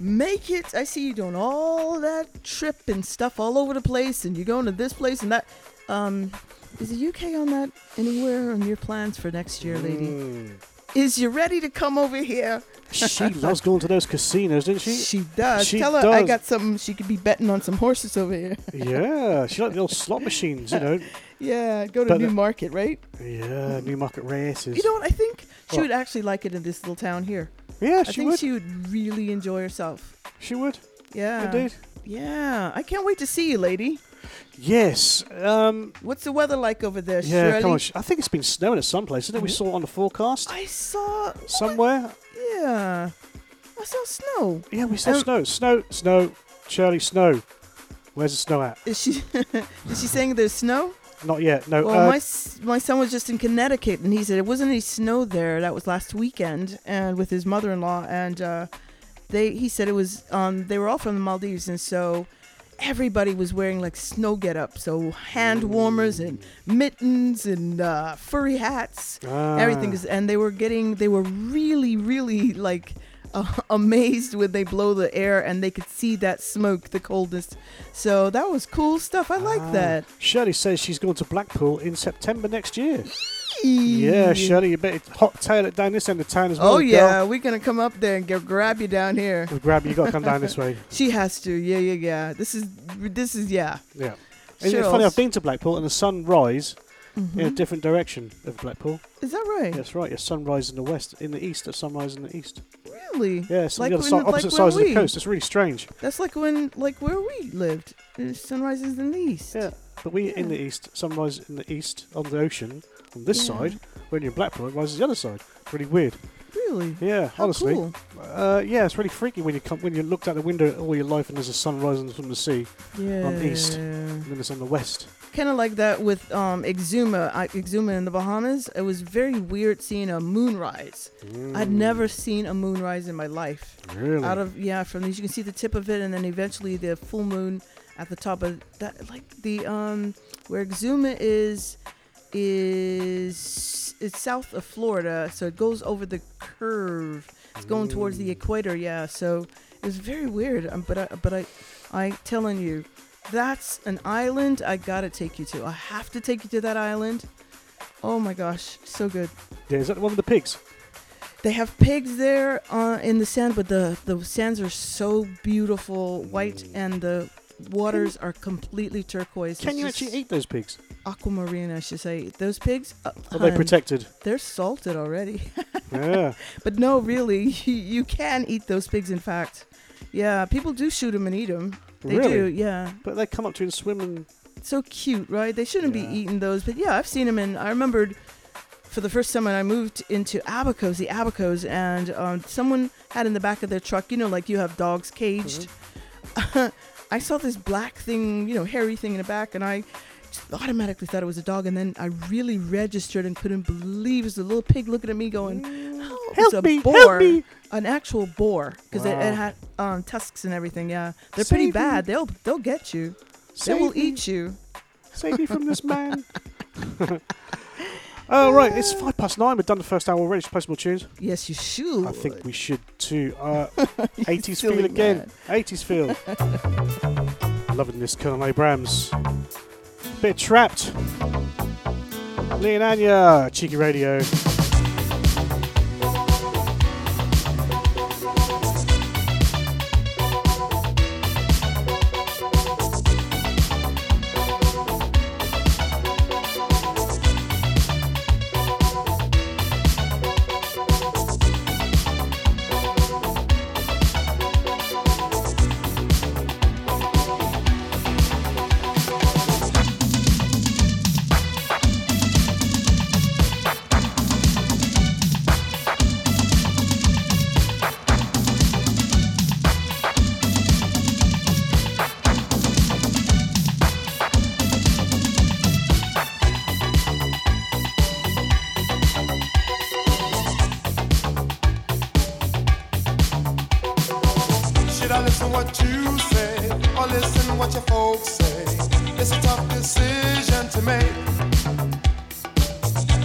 Make it. I see you doing all that trip and stuff all over the place, and you're going to this place and that. Um, is the U K on that anywhere on your plans for next year, lady? Mm. Is you ready to come over here? She loves going to those casinos, doesn't she? She does. She Tell her does. I got something. She could be betting on some horses over here. Yeah, she likes the old slot machines, you know. Yeah, go to but Newmarket, right? Yeah, Newmarket races. You know what? I think she what? would actually like it in this little town here. Yeah, she would. I think she would really enjoy herself. She would. Yeah. Indeed. Yeah. I can't wait to see you, lady. Yes. Um, What's the weather like over there, yeah, Shirley? Come on. I think it's been snowing at some place, isn't it? We saw it on the forecast. I saw... Somewhere. What? Yeah. I saw snow. Yeah, we saw um, snow. Snow, snow. Shirley, snow. Where's the snow at? Is she, is she saying there's snow? Not yet, no. Well, uh, my my son was just in Connecticut, and he said it wasn't any snow there. That was last weekend, and with his mother-in-law, and uh, they he said it was. Um, they were all from the Maldives, and so everybody was wearing like snow getup, so hand warmers and mittens and uh, furry hats, ah. everything. And they were getting, they were really, really like. Uh, amazed when they blow the air and they could see that smoke, the coldness. So that was cool stuff. I ah. like that. Shirley says she's going to Blackpool in September next year. Eee. Yeah, Shirley, you better hot tail it down this end of town as well. Oh yeah, girl. We're gonna come up there and get, grab you down here. We'll grab you. You gotta come down this way. She has to. Yeah, yeah, yeah. This is this is yeah. Yeah. Isn't it funny? I've been to Blackpool and the sun rise. Mm-hmm. In a different direction of Blackpool. Is that right? That's right. Yeah, sunrise in the west, in the east, at sunrise in the east. Really? Yeah, it's like on the other side, opposite like sides of the coast. It's really strange. That's like when, like where we lived. Sunrise is in the east. Yeah, but we're yeah. in the east. Sunrise in the east on the ocean on this yeah. side. When you're in Blackpool, it rises the other side. Pretty weird. Really? Yeah. How honestly. Cool. Uh, yeah, it's really freaky when you come when you looked out the window all your life and there's a sun rising from the sea. Yeah. On the east, and then it's on the west. Kind of like that with um, Exuma, I, Exuma in the Bahamas. It was very weird seeing a moonrise. Mm. I'd never seen a moonrise in my life. Really? Out of yeah, from these you can see the tip of it, and then eventually the full moon at the top of that, like the um, where Exuma is is it's south of Florida, so it goes over the curve. It's going mm. towards the equator, yeah. So it was very weird, um, but I, but I, I telling you. That's an island I gotta take you to. I have to take you to that island. Oh my gosh, so good. Yeah, is that the one with the pigs? They have pigs there uh, in the sand, but the, the sands are so beautiful, white, mm. and the waters are completely turquoise. Can it's you actually eat those pigs? Aquamarine, I should say. Those pigs? Uh, are hun, they protected? They're salted already. Yeah. But no, really, you, you can eat those pigs, in fact. Yeah, people do shoot them and eat them. They really? do, yeah. But they come up to you and swim and... So cute, right? They shouldn't yeah. be eating those. But yeah, I've seen them. And I remembered for the first time when I moved into Abacos, the Abacos, and um, someone had in the back of their truck, you know, like you have dogs caged. Mm-hmm. I saw this black thing, you know, hairy thing in the back, and I automatically thought it was a dog. And then I really registered and couldn't believe it was a little pig looking at me going, oh, help it's me, a boar. help me. An actual boar, because wow. it, it had um, tusks and everything. Yeah, they're Save pretty me. bad. They'll they'll get you. Save they will me. eat you. Save me from this man. Oh yeah. Right, it's five past nine. We've done the first hour already. Should play some more tunes. Yes, you should. I think we should too. Uh, eighties feel again. eighties feel. Loving this Colonel Abrams. Bit trapped. Lee and Anya, Cheeky Radio. should I listen what you say or listen what your folks say? It's a tough decision to make.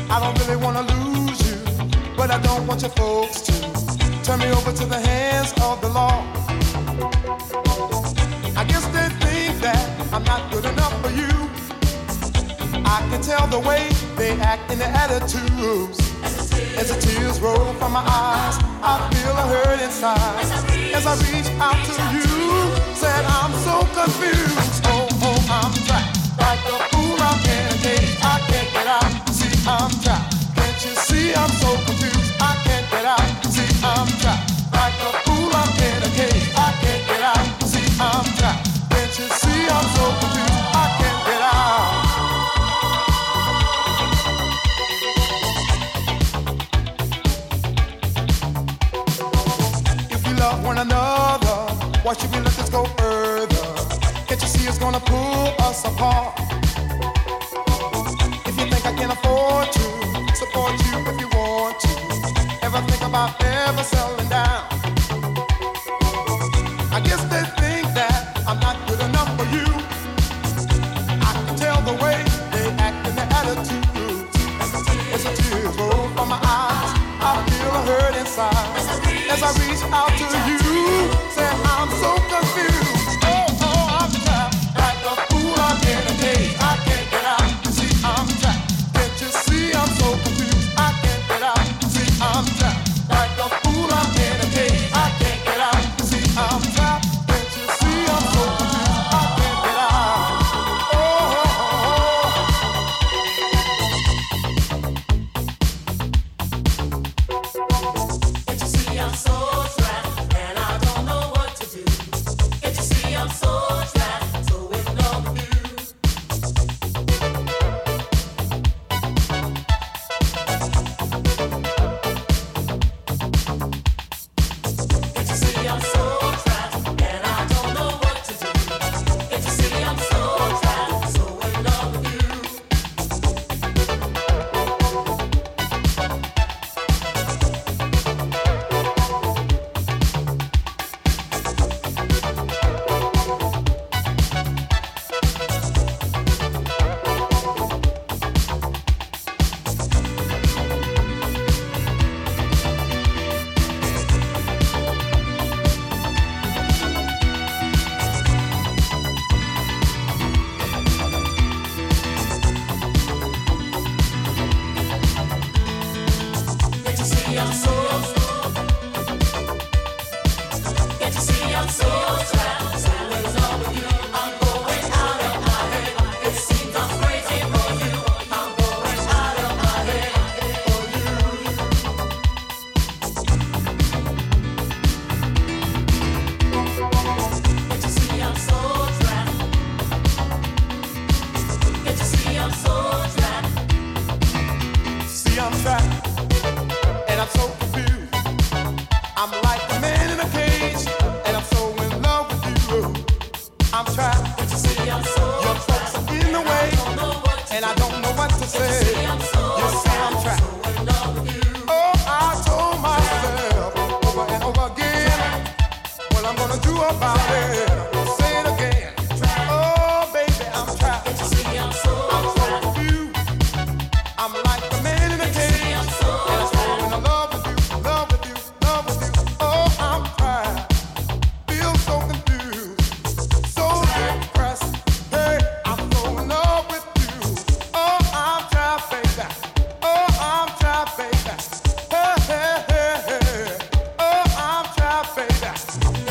I don't really want to lose you, but I don't want your folks to turn me over to the hands of the law. I guess they think that I'm not good enough for you. I can tell the way they act in their attitudes. As the tears roll from my eyes, I feel a hurt inside. As I reach out to you, said I'm so confused. Oh, oh, I'm trapped. Like a fool, I'm in a cage. I can't get out. See, I'm trapped. Can't you see I'm so confused? I can't get out. See, I'm trapped. Like a fool, I'm in a cage. I can't get out. See, I'm trapped. Can't you see I'm so confused? I can't get out. One another, why should we let this go further? Can't you see it's gonna pull us apart? If you think I can afford to support you if you want to, ever think about ever selling down? I guess they think that I'm not good enough for you. I can tell the way they act in their attitudes. As the tears roll from my eyes, I feel a hurt inside. As I reach out to you, said I'm so confused. Oh, oh, I'm trapped. Like a fool, I'm in a cage. I can't get out. You see, I'm trapped. Can't you see I'm so confused? I can't get out. You see, I'm trapped. Like a fool, I'm in a cage. I can't get out. You see, I'm trapped. Can't you see I'm so confused? I can't get out. Oh, oh, oh, oh. I'm so trapped and I don't know what to do. Can't you see I'm so trapped, so ignore me. Can't you see I'm so trapped and I don't know what to do. Can't you see I'm so trapped, so in love with you. Can't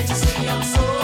you see I'm so trapped?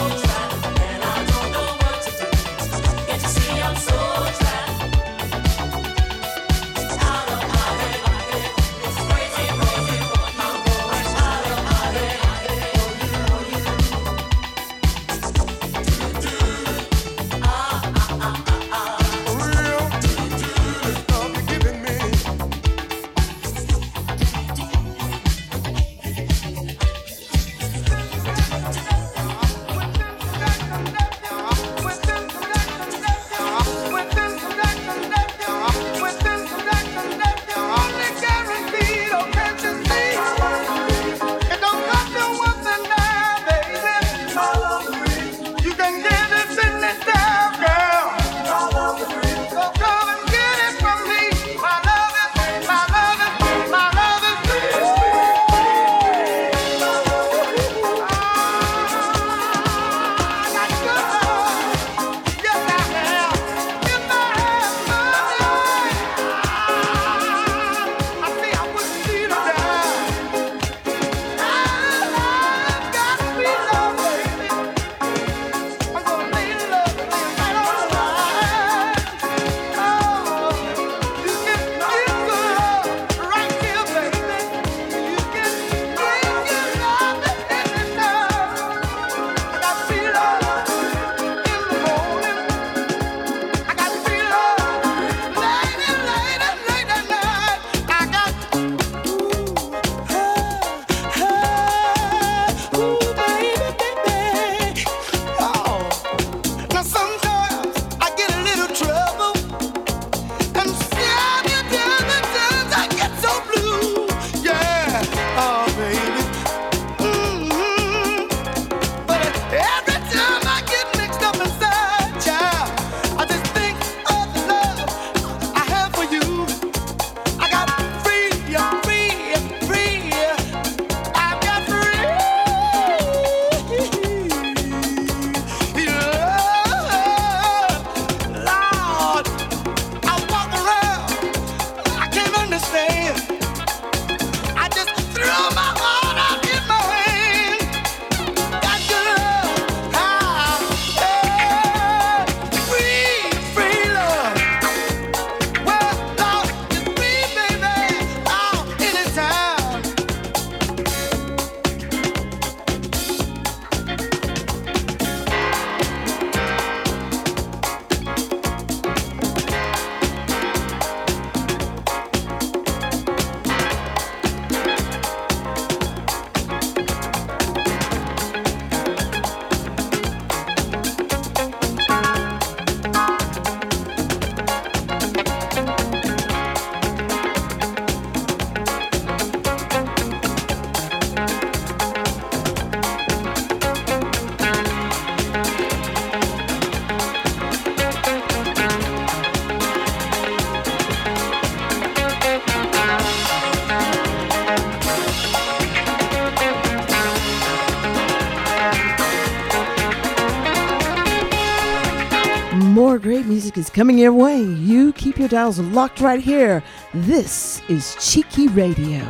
more great music is coming your way. You keep your dials locked right here. This is Cheeky Radio.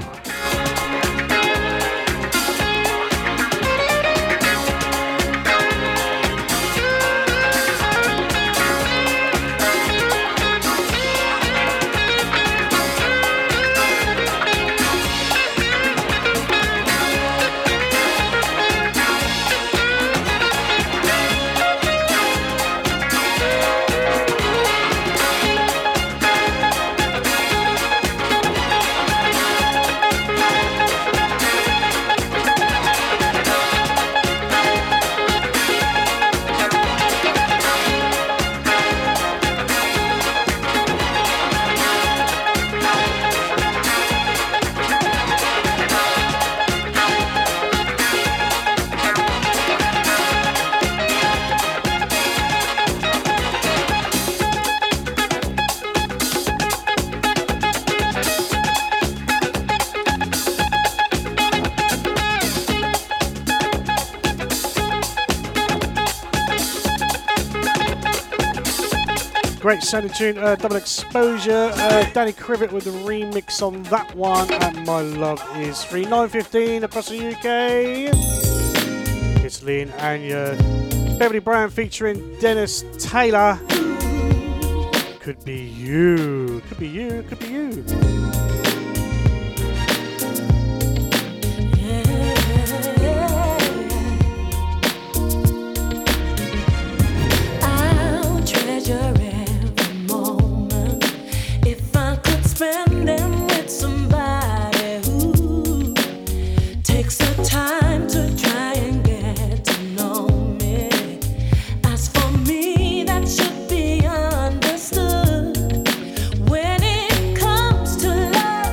Sounding tune, uh, Double Exposure, uh, Danny Crivet with the remix on that one, and my love is free. nine fifteen across the U K. It's Lee and Anya. Beverly Brown featuring Dennis Taylor. Could be you, could be you, could be you. I'll treasure it. Spend them with somebody who takes the time to try and get to know me. As for me, that should be understood. When it comes to love,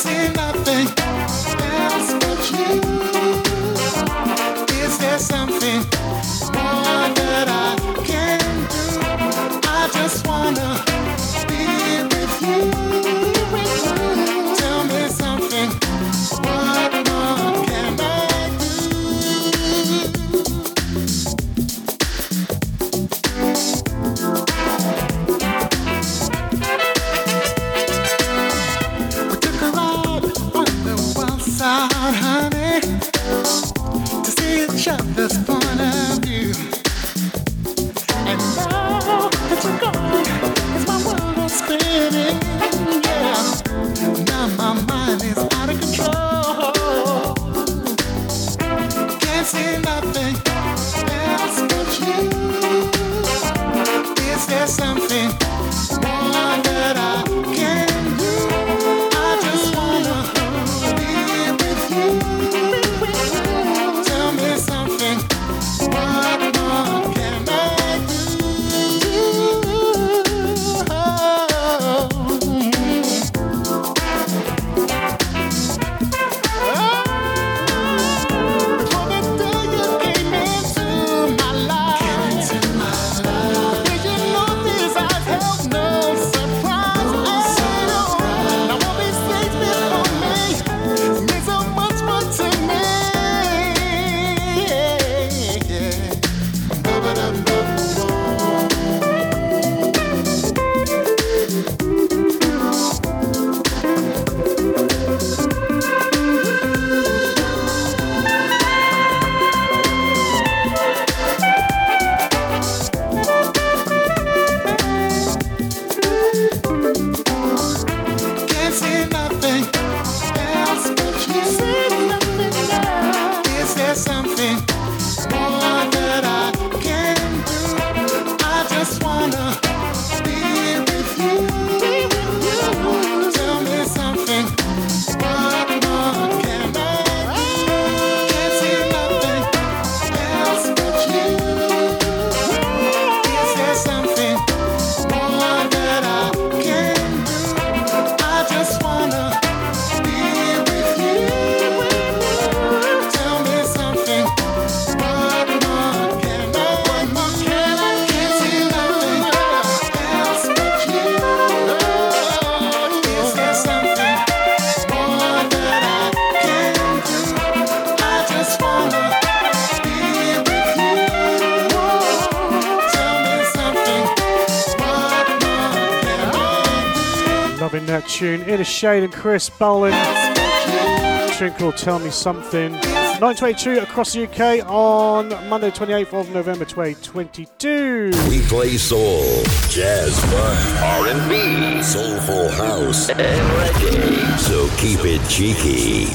see nothing else but you. Is there something more that I can do? I just wanna be with you. Tell me something, what more can I do? We took a ride on the wild side, honey, to see each other's point of view. And now that you're gone, it's my world that's spinning, yeah. Now my mind is out of control. Can't see nothing else but you. Is there something more that I can do? I just wanna be with you. Tell me something, what more can I do? Before the day you came into my life, did you know these eyes held no surprise at all? Now all these things before me mean so much more to me. Can't see nothing else but you. Is there something more that I can do? I just wanna be with you. Tell me something, what more can I do? Can't see nothing else but you. Is there something more that I can do? I just wanna be with you. Tell me something, what more can I? What more can I? Can't see nothing else but you. Is there something more that I can do? I just wanna be with you. Tell me something, what more can I do? Loving that tune. It is Shade and Chris Boland. Tune called Tell Me Something. nine twenty-two across the U K on Monday, twenty-eighth of November, twenty twenty-two. We play soul, jazz, funk, R and B, soulful house, and reggae. So keep it cheeky.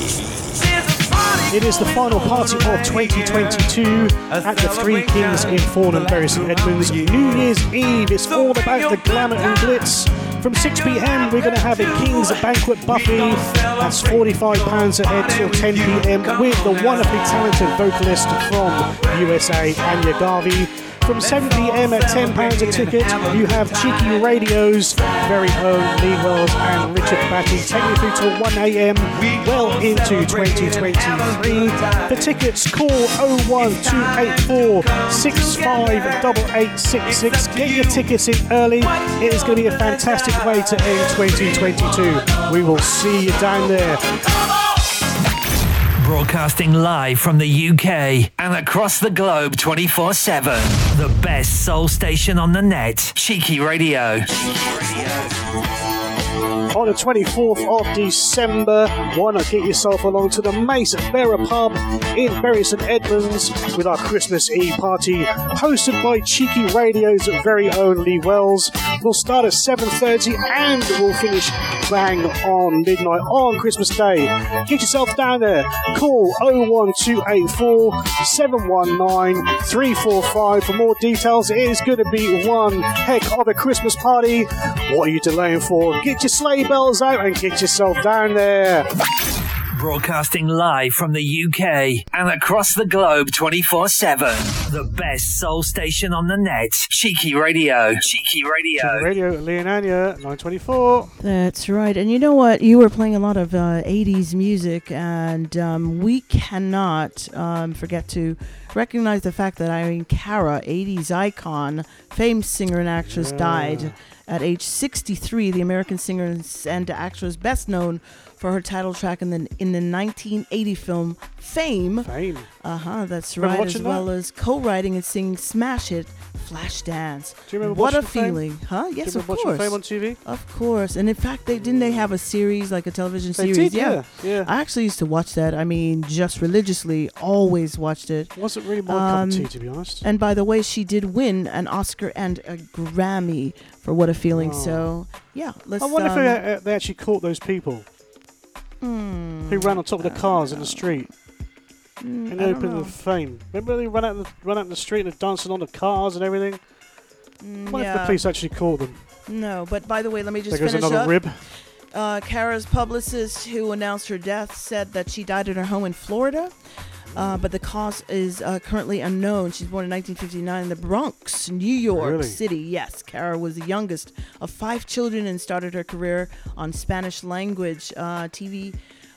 It is the final party of twenty twenty-two at the Three Kings in Fornham, Bury St Edmunds. New Year's Eve. It's all about the glamour and glitz. From six p m we're going to have a King's Banquet buffet. That's forty-five pounds a head till ten p m with the wonderfully talented vocalist from U S A, Anya Garvey. From seven p m at ten pounds a ticket, you have Cheeky Radio's very own Lee Wells and Richard Batty taking you through till one a m well into twenty twenty-three. For tickets, call oh one two eight four six five eight eight six six. Get your tickets in early. It is going to be a fantastic way to end twenty twenty-two. We will see you down there. Broadcasting live from the U K and across the globe twenty-four seven. The best soul station on the net, Cheeky Radio. On the twenty-fourth of December, why not get yourself along to the Mace Bearer Pub in Bury St Edmunds with our Christmas Eve party, hosted by Cheeky Radio's very own Lee Wells. We'll start at seven thirty and we'll finish bang on midnight on Christmas Day. Get yourself down there. Call oh one two eight four seven one nine three four five for more details. It is going to be one heck of a Christmas party. What are you delaying for? Get your sleigh bells out and get yourself down there. broadcasting live from the U K and across the globe twenty-four seven. The best soul station on the net. Cheeky Radio. Cheeky Radio. Cheeky Radio, Lee and Anya, nine twenty-four. That's right. And you know what? You were playing a lot of uh, eighties music, and um, we cannot um, forget to recognize the fact that Irene Cara, eighties icon, famed singer and actress, yeah. died at age sixty-three. The American singer and actress best known for her title track in the in the nineteen eighty film Fame. Fame. Uh-huh, that's remember right, as well that? As co-writing and singing smash hit Flashdance. Do you remember what watching a feeling, Fame? Huh? Yes, do you of course. Watching Fame on T V? Of course. And in fact, they didn't they have a series, like a television they series? Did, yeah. yeah. Yeah. I actually used to watch that. I mean, just religiously, always watched it. Wasn't really my um, cup of tea, to be honest. And by the way, she did win an Oscar and a Grammy for What a Feeling. Oh. So, yeah, let's I wonder um, if they, uh, they actually caught those people. Mm, who ran on top of the cars know. in the street mm, in the opening of Fame. Remember they ran out, the, ran out in the street and they're dancing on the cars and everything? Mm, what yeah. if the police actually caught them? No, but by the way, let me just there finish up. There goes another rib. Uh, Cara's publicist who announced her death said that she died in her home in Florida, uh, but the cause is uh, currently unknown. She was born in nineteen fifty-nine in the Bronx, New York really? City. Yes, Cara was the youngest of five children and started her career on Spanish language uh, T V.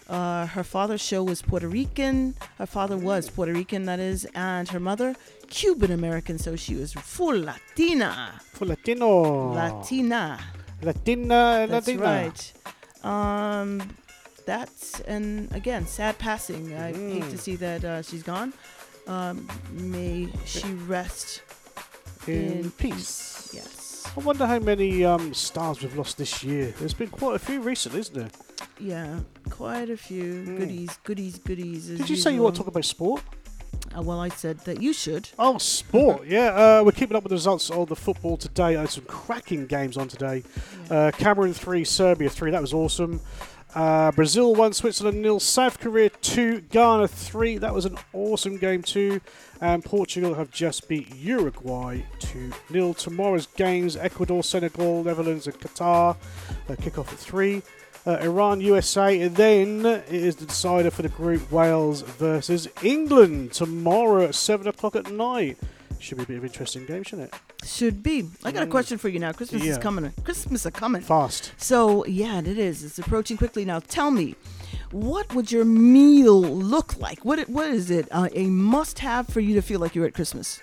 Uh, her father's show was Puerto Rican. Her father was Puerto Rican, that is, and her mother, Cuban American, so she was full Latina. Full Latino. Latina. Latina, Latina. That's right. Um, that's, and again, sad passing. I mm. hate to see that uh, she's gone. Um, may she rest in, in peace. peace. Yes. I wonder how many um, stars we've lost this year. There's been quite a few recently, isn't there? Yeah, quite a few. Mm. Goodies, goodies, goodies. Did you usual. say you want to talk about sport? Uh, well, I said that you should. Oh, sport, yeah. Uh, we're keeping up with the results of the football today. I had some cracking games on today. Yeah. Uh, Cameroon three, Serbia three. That was awesome. Uh, Brazil one, Switzerland nil. South Korea two, Ghana three. That was an awesome game too. And Portugal have just beat Uruguay two nil. Tomorrow's games, Ecuador, Senegal, Netherlands and Qatar. Uh, kick off at three. Uh, Iran, U S A, and then it is the decider for the group, Wales versus England, tomorrow at seven o'clock at night. Should be a bit of an interesting game, shouldn't it? Should be. I got mm. a question for you now. Christmas yeah. is coming. Christmas is coming. Fast. So, yeah, it is. It's approaching quickly. Now, tell me, what would your meal look like? What it, What is it uh, a must-have for you to feel like you're at Christmas,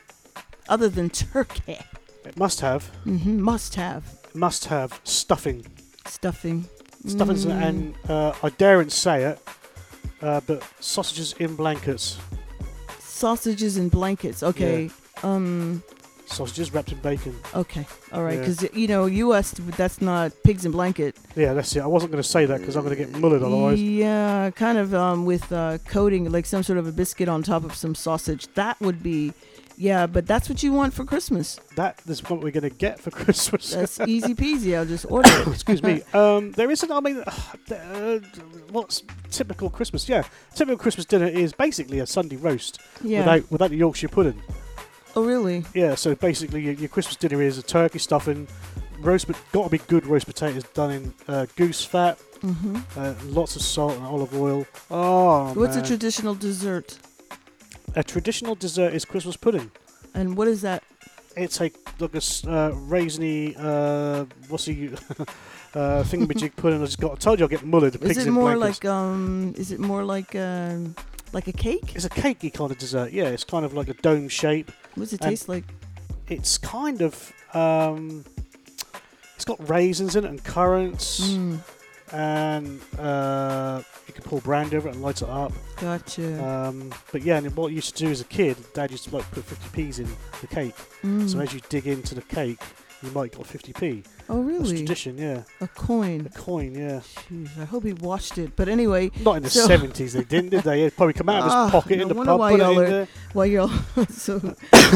other than turkey? It must-have? Mm-hmm. Must-have. Must-have. Stuffing. Stuffing. Stuffing mm. and uh, I daren't say it, uh, but sausages in blankets. Sausages in blankets. Okay. Yeah. Um. Sausages wrapped in bacon. Okay. All right. Because yeah. you know, U S that's not pigs in blanket. Yeah, that's it. I wasn't going to say that because I'm going to get mullered otherwise. Yeah, kind of um, with uh, coating like some sort of a biscuit on top of some sausage. That would be. Yeah, but that's what you want for Christmas. That is what we're going to get for Christmas. That's easy peasy. I'll just order it. Excuse me. Um, there isn't, I mean, uh, what's typical Christmas? Yeah, typical Christmas dinner is basically a Sunday roast yeah. without without the Yorkshire pudding. Oh, really? Yeah, so basically your, your Christmas dinner is a turkey stuffing, roast, but got to be good roast potatoes done in uh, goose fat, mm-hmm. uh, lots of salt and olive oil. Oh, What's man. a traditional dessert? A traditional dessert is Christmas pudding. And what is that? It's a like a uh, raisiny, uh, what's the uh, thingamajig pudding? I just got. I told you I'll get mullered. Pigs is it more in blankets. like um? Is it more like um, like a cake? It's a cakey kind of dessert. Yeah, it's kind of like a dome shape. What does it taste like? It's kind of um, it's got raisins in it and currants. Mm. And uh, you can pour brandy over it and light it up. Gotcha. Um, but yeah, and what you used to do as a kid, Dad used to like put fifty p's in the cake. Mm. So as you dig into the cake, you might got fifty p. Oh, really? That's tradition, yeah. A coin. A coin, yeah. Jeez, I hope he washed it. But anyway. Not in the so seventies, they didn't, did they? It'd probably come out of his oh, pocket no in the pub, put it in are, there. Why y'all. So,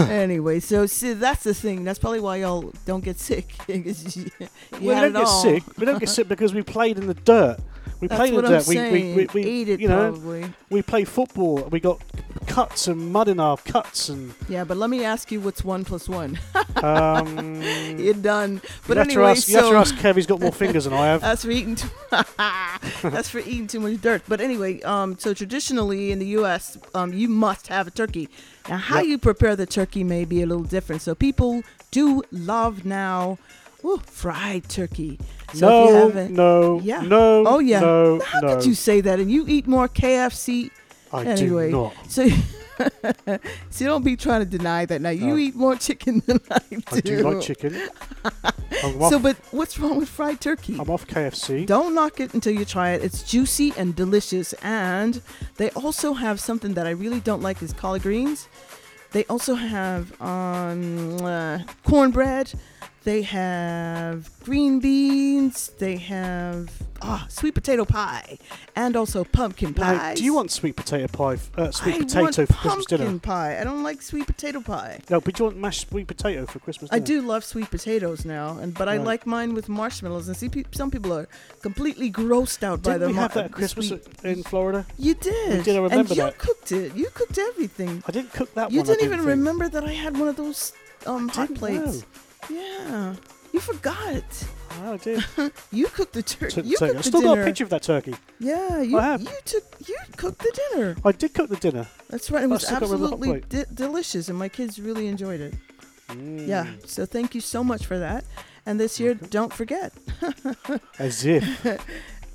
anyway, so see, that's the thing. That's probably why y'all don't get sick. you we don't get all. sick. We don't get sick because we played in the dirt. We that's played in the dirt. We, we, we, we, Eat it, you know, probably. We played football. We got cuts and mud in our cuts and. Yeah, but let me ask you, what's one plus one? um, You're done. But you anyway, ask, so you have to ask Kev. He's got more fingers than I have. That's for eating. Too That's for eating too much dirt. But anyway, um, so traditionally in the U S, um, you must have a turkey. Now, how yep. you prepare the turkey may be a little different. So people do love now. Ooh, fried turkey. So no, if you haven't, no, yeah. no, oh yeah. No, How no. could you say that? And you eat more K F C. I anyway, do not. So, so don't be trying to deny that. Now you no. eat more chicken than I do. I do like chicken. So, but what's wrong with fried turkey? I'm off K F C. Don't knock it until you try it. It's juicy and delicious. And they also have something that I really don't like is collard greens. They also have um, uh, cornbread. They have green beans. They have oh, sweet potato pie, and also pumpkin pie. Do you want sweet potato pie? Uh, sweet I potato want for Christmas dinner. Pumpkin pie. I don't like sweet potato pie. No, but you want mashed sweet potato for Christmas dinner. I do love sweet potatoes now, and but right. I like mine with marshmallows. And see, pe- some people are completely grossed out Didn't by the. Did we have mar- that at Christmas sweet. in Florida? You did. We did. I remember and you that. You cooked it. You cooked everything. I didn't cook that you one. You didn't even think. remember that I had one of those um, hot plates. Know. Yeah, you forgot. Oh, I did. You cooked the turkey. T- you cooked I still the dinner. Got a picture of that turkey. Yeah, you I have. you took you cooked the dinner. I did cook the dinner. That's right. It was absolutely di- delicious, and my kids really enjoyed it. Mm. Yeah. So thank you so much for that. And this year, don't forget. As if.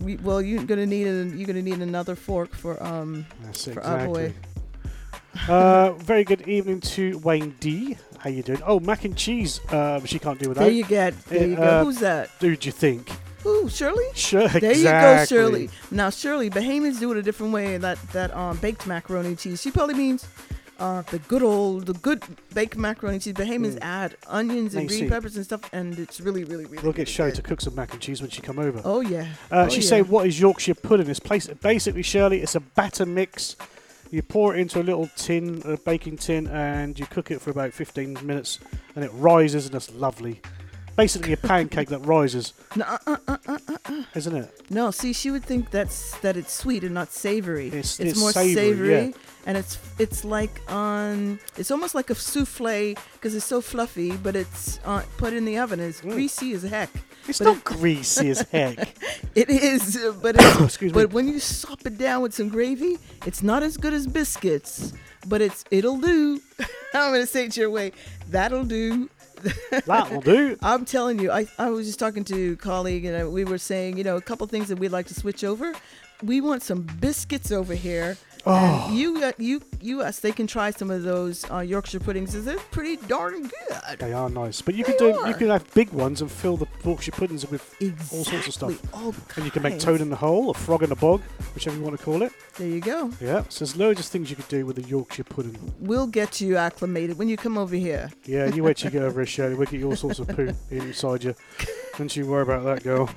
we, well, you're gonna need a, you're gonna need another fork for um That's for exactly. our boy. uh, very good evening to Wayne D. How you doing? Oh, mac and cheese. Um, she can't do without. There you get. There you uh, go. Who's that? Dude, you think? Who? Shirley. Sure. There exactly. you go, Shirley. Now, Shirley, Bahamians do it a different way. That that um, baked macaroni and cheese. She probably means uh, the good old, the good baked macaroni and cheese. Bahamians mm. add onions and green peppers and stuff, and it's really, really, really. We'll get really Shirley to cook some mac and cheese when she come over. Oh yeah. Uh, oh, she yeah. say, "What is Yorkshire pudding?" It's place basically, Shirley. It's a batter mix. You pour it into a little tin, a baking tin, and you cook it for about fifteen minutes, and it rises, and it's lovely. Basically a pancake that rises. No, uh, uh, uh, uh, uh. Isn't it? No, see, she would think that's that it's sweet and not savory. It's, it's, it's more savory, savory yeah. and it's it's like on, it's almost like a souffle because it's so fluffy, but it's uh, put in the oven. It's mm. greasy as heck. It's but not it, greasy as heck. It is, uh, but it's, Excuse but me. when you sop it down with some gravy, it's not as good as biscuits, but it's it'll do. I'm gonna say it your way. That'll do. That will do. I'm telling you, I, I was just talking to a colleague, and I, we were saying, you know, a couple things that we'd like to switch over. We want some biscuits over here. Oh. And you, uh, you, you, us. They can try some of those uh, Yorkshire puddings. They're pretty darn good. They are nice, but you they can do. Are. You can have big ones and fill the Yorkshire puddings with exactly. all sorts of stuff. All and you can make toad in the hole or frog in the bog, whichever you want to call it. There you go. Yeah, so there's loads of things you could do with a Yorkshire pudding. We'll get you acclimated when you come over here. Yeah, you wait till you get over here, Shirley. We'll get you all sorts of poo inside you. Don't you worry about that, girl.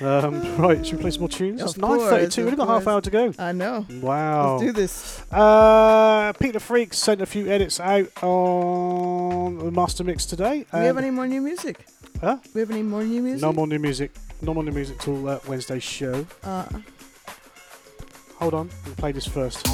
Um, right, should we play some more tunes? Of it's nine thirty-two, we've only got half hour to go. I know. Wow. Let's do this. Uh, Pete Le Freak sent a few edits out on the Master Mix today. Do we have any more new music? Huh? Do we have any more new music? No more new music. No more new music till uh, Wednesday's show. Uh. Hold on, we'll play this first.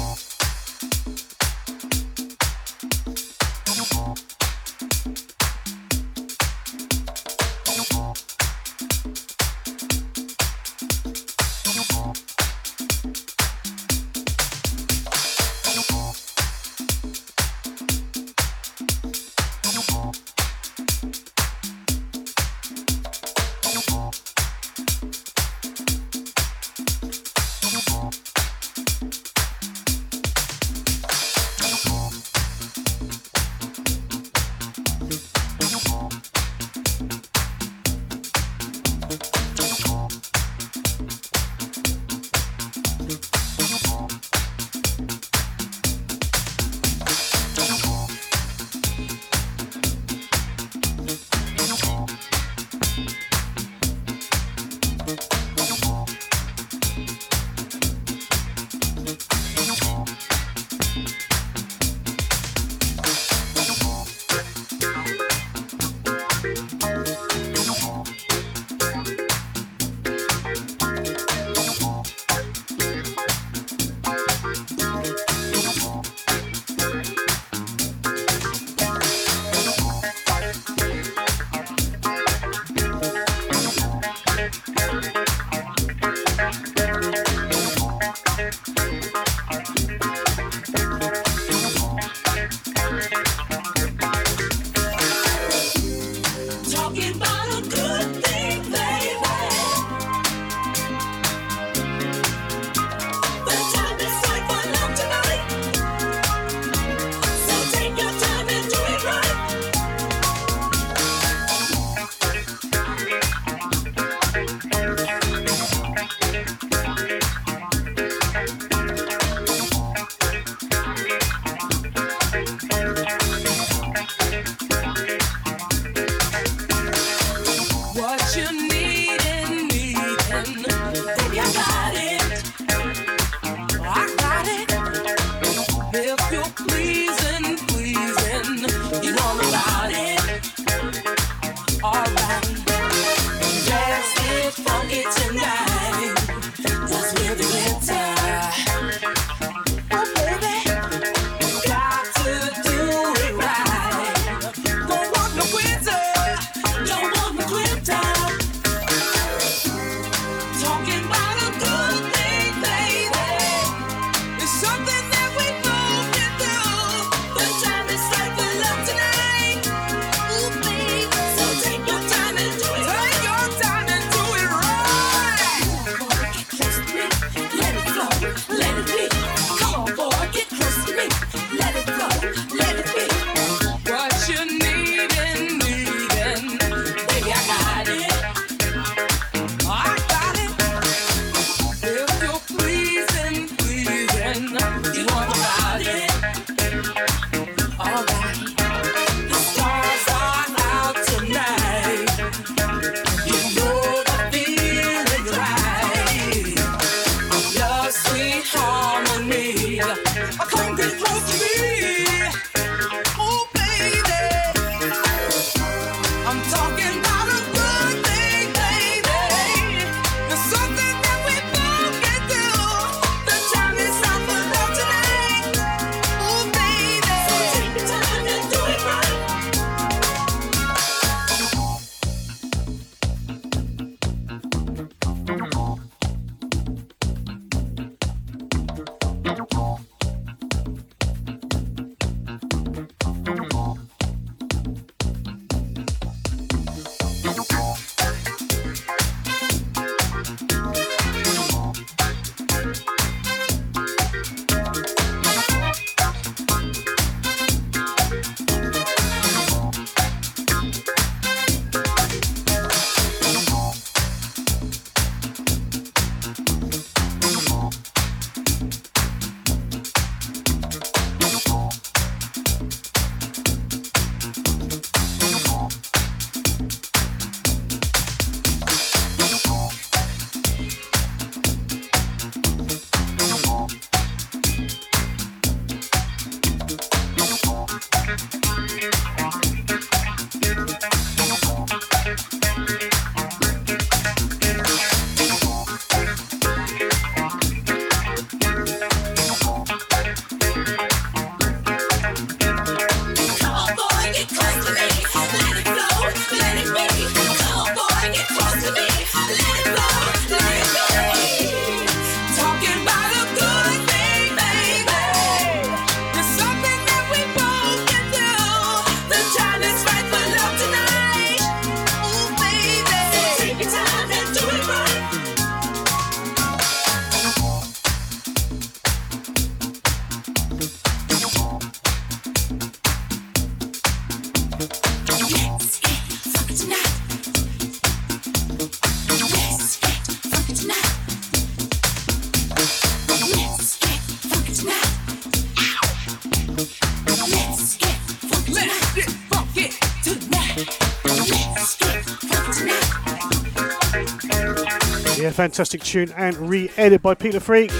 Fantastic tune and re-edit by Pete Le Freak.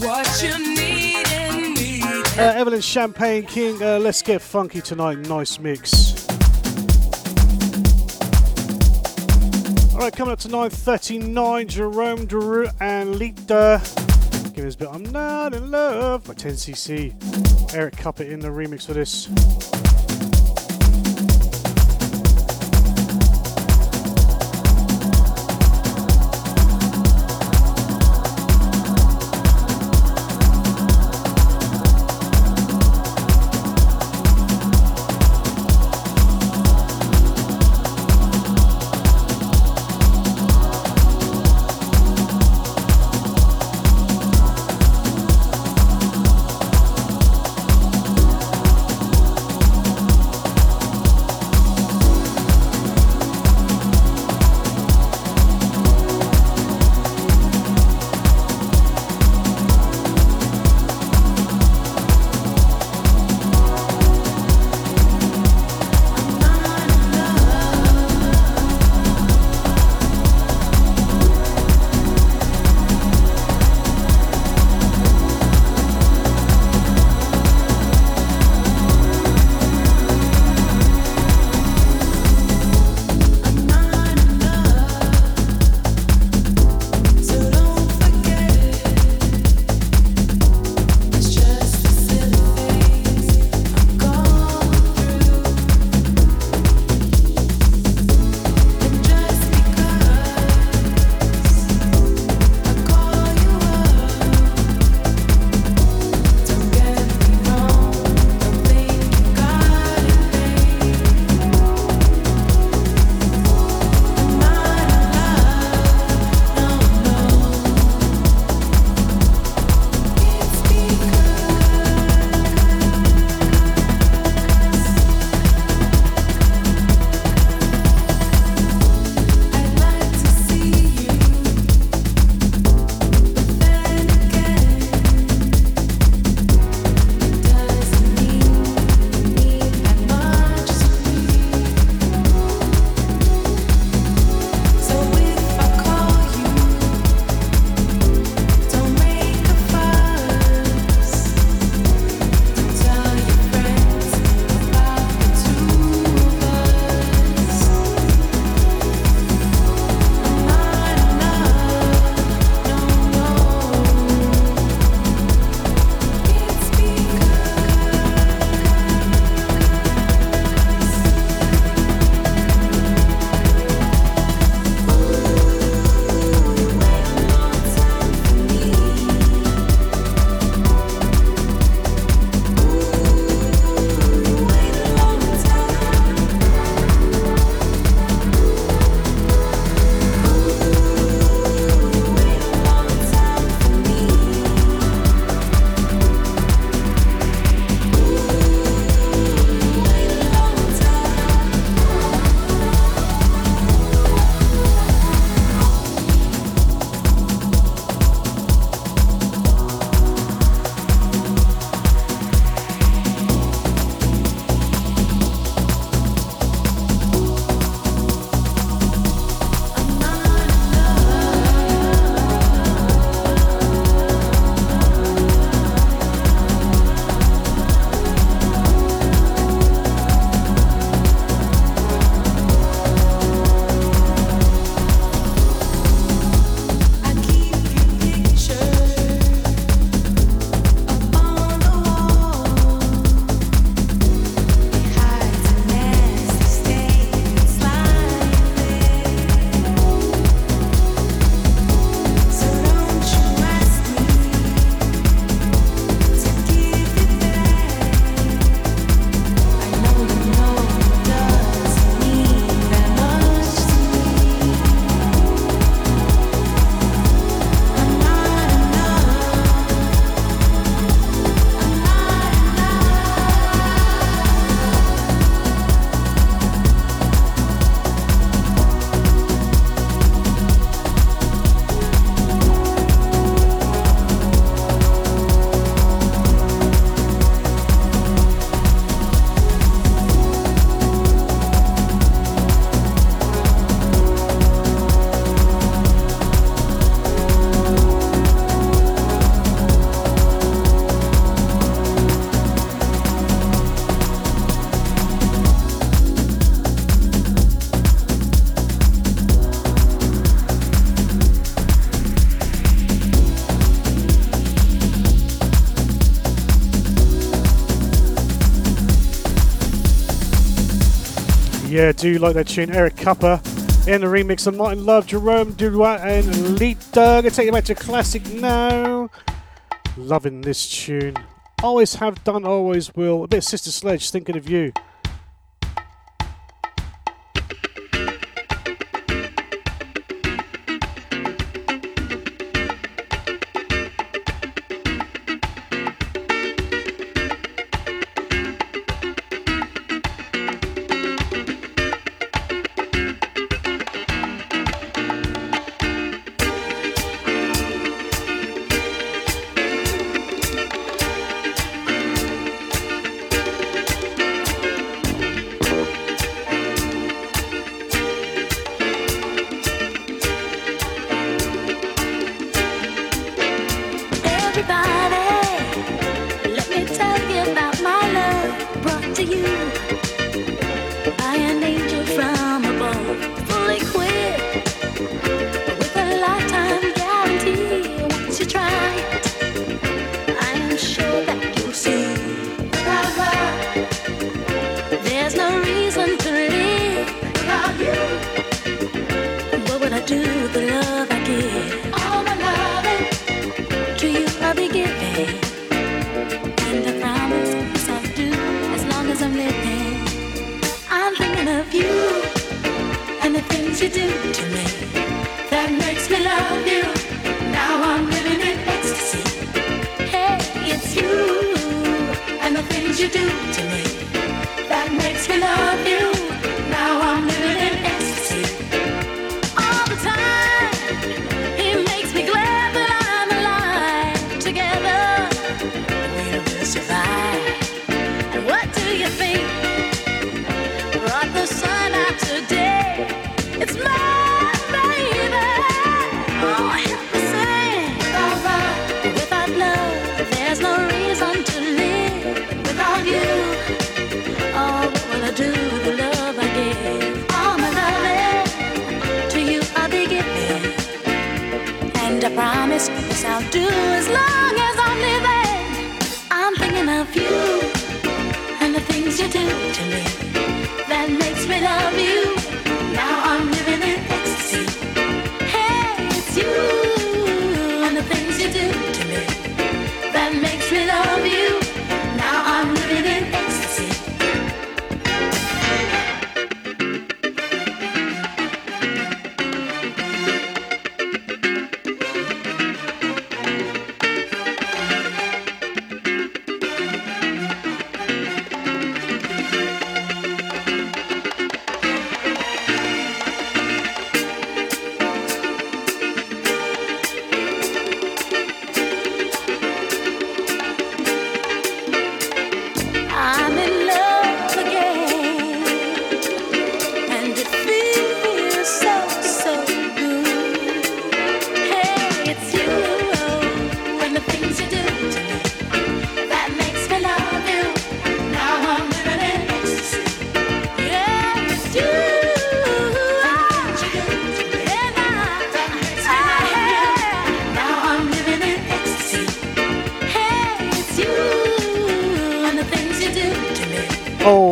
What you need and need. Uh, Evelyn Champagne King, uh, let's get funky tonight. Nice mix. Alright, coming up to nine thirty-nine, Jerome Drew and Lita. Give us a bit I'm Not In Love by ten C C. Eric Cuppett in the remix for this. Yeah, do like that tune. Eric Cuppa in the remix of Martin Love, Jerome Duroy and Lita. Gonna take you back to classic now. Loving this tune. Always have done, always will. A bit of Sister Sledge, Thinking of You.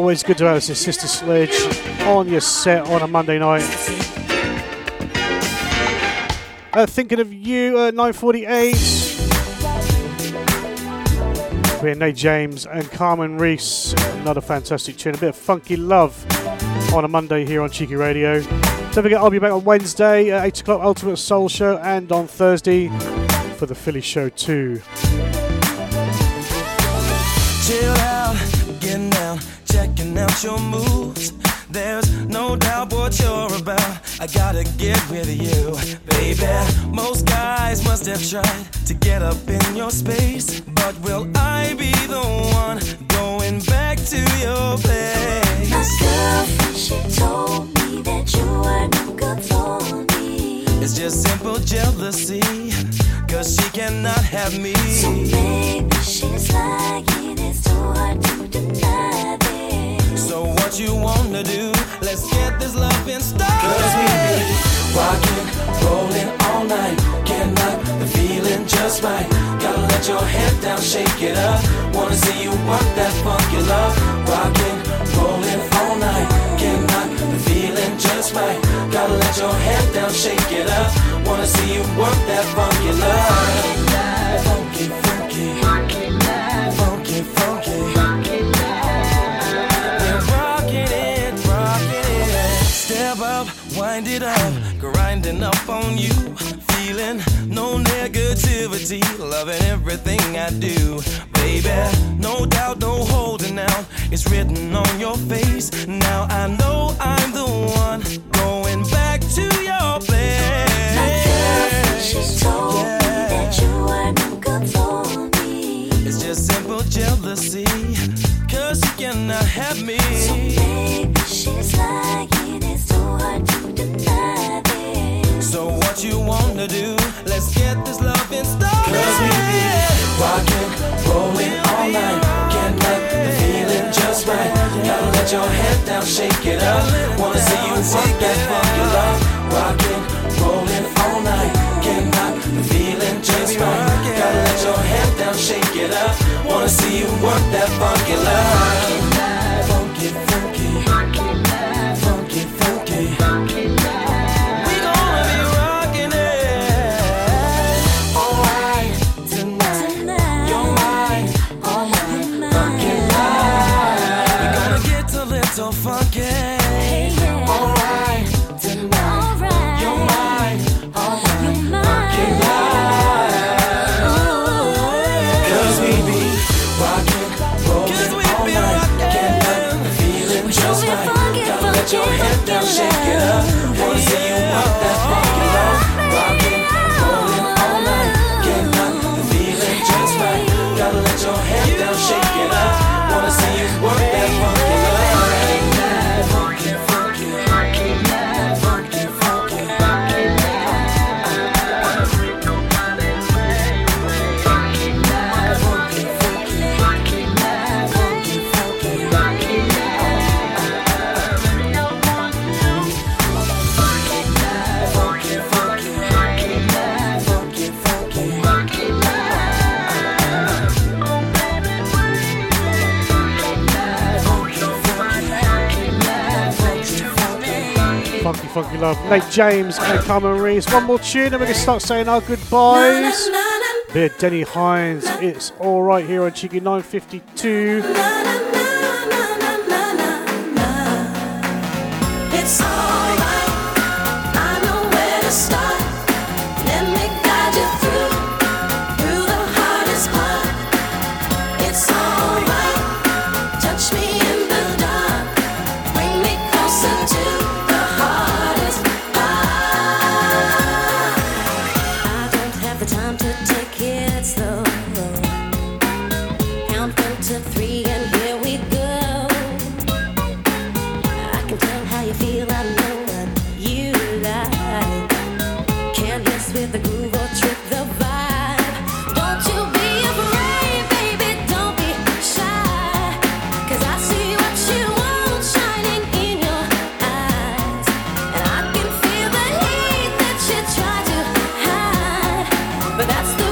It's good to have this Sister Sledge on your set on a Monday night. Uh, thinking of You, uh, nine forty-eight. We had Nate James and Carmen Reese. Another fantastic tune. A bit of funky love on a Monday here on Cheeky Radio. Don't forget, I'll be back on Wednesday at eight o'clock, Ultimate Soul Show, and on Thursday for the Philly Show too. Chill out, getting down. Checking out your moves, there's no doubt what you're about. I gotta get with you, baby. Most guys must have tried to get up in your space, but will I be the one going back to your place? My girlfriend, she told me that you were no good for me. It's just simple jealousy, cause she cannot have me. So maybe she's lying, it's too hard to deny this. So what you wanna do? Let's get this loving started. Cause we be rockin', rollin' all night. Can't knock the feeling just right. Gotta let your head down, shake it up. Wanna see you work that funky love. Rockin', rollin' all night. Can't knock touch mine. Gotta let your head down, shake it up. Wanna see you work that funky love. Funky, funky, funky love. Funky, funky, funky love. We're rockin' it, rockin' it. Step up, wind it up, grinding up on you. Feeling no negativity, loving everything I do. Baby, no doubt, no holding out. It's written on your face. Now I know I'm the one going back to your place. My girlfriend, she told yeah. me that you were no good for me. It's just simple jealousy, 'cause she cannot have me. So baby, she's lying. It's too hard to deny this. So what you wanna do? Let's get this loving started. 'Cause we be rockin', rollin' all night. Can't let the feeling just right. Gotta let your head down, shake it up. Wanna see you work that funky love. Rockin', rollin' all night. Can't knock the feeling just right. Gotta let your head down, shake it up. Wanna see you work that funky love. Funky, funky, funky love. Funky, funky, funky love. Funky love. Nate James and Carmen Reese. One more tune and we're going to start saying our goodbyes. Here, Denny Hines. It's all right here on Cheeky nine fifty-two. It's all right. I know where to start. Let me guide you through, through the hardest part. It's all right. Touch me in the dark. Bring me closer to. But that's the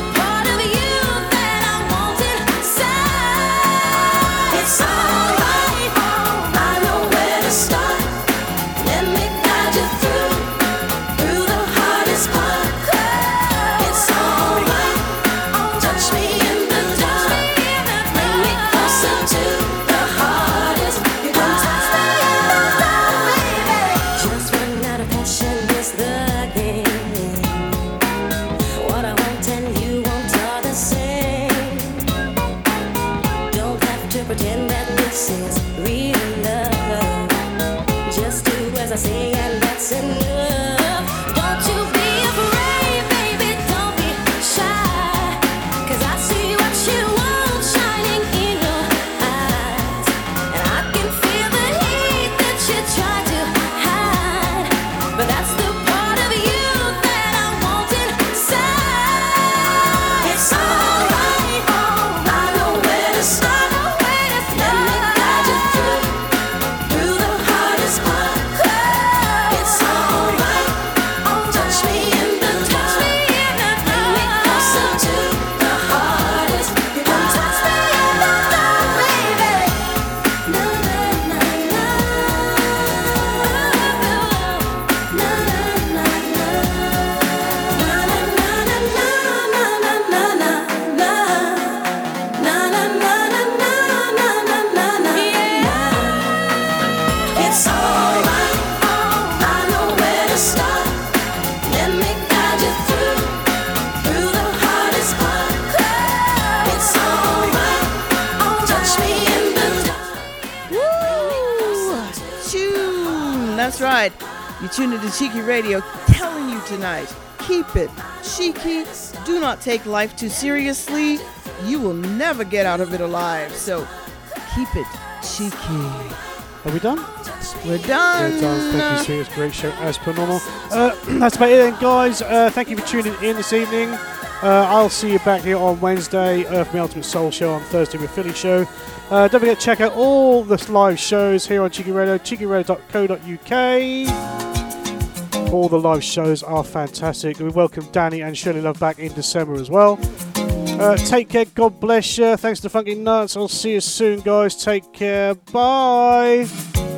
That's right. You tune into Cheeky Radio, telling you tonight, keep it cheeky. Do not take life too seriously. You will never get out of it alive. So keep it cheeky. Are we done? We're done. We're done. Thank you, it's a great show as per normal. Uh, that's about it then, guys. Uh, thank you for tuning in this evening. Uh, I'll see you back here on Wednesday uh, for my Ultimate Soul Show, on Thursday with Philly Show. Uh, don't forget to check out all the live shows here on Cheeky Radio, cheeky radio dot co dot U K. All the live shows are fantastic. We welcome Danny and Shirley Love back in December as well. Uh, take care, God bless you. Thanks to Funky Nuts. I'll see you soon, guys. Take care. Bye.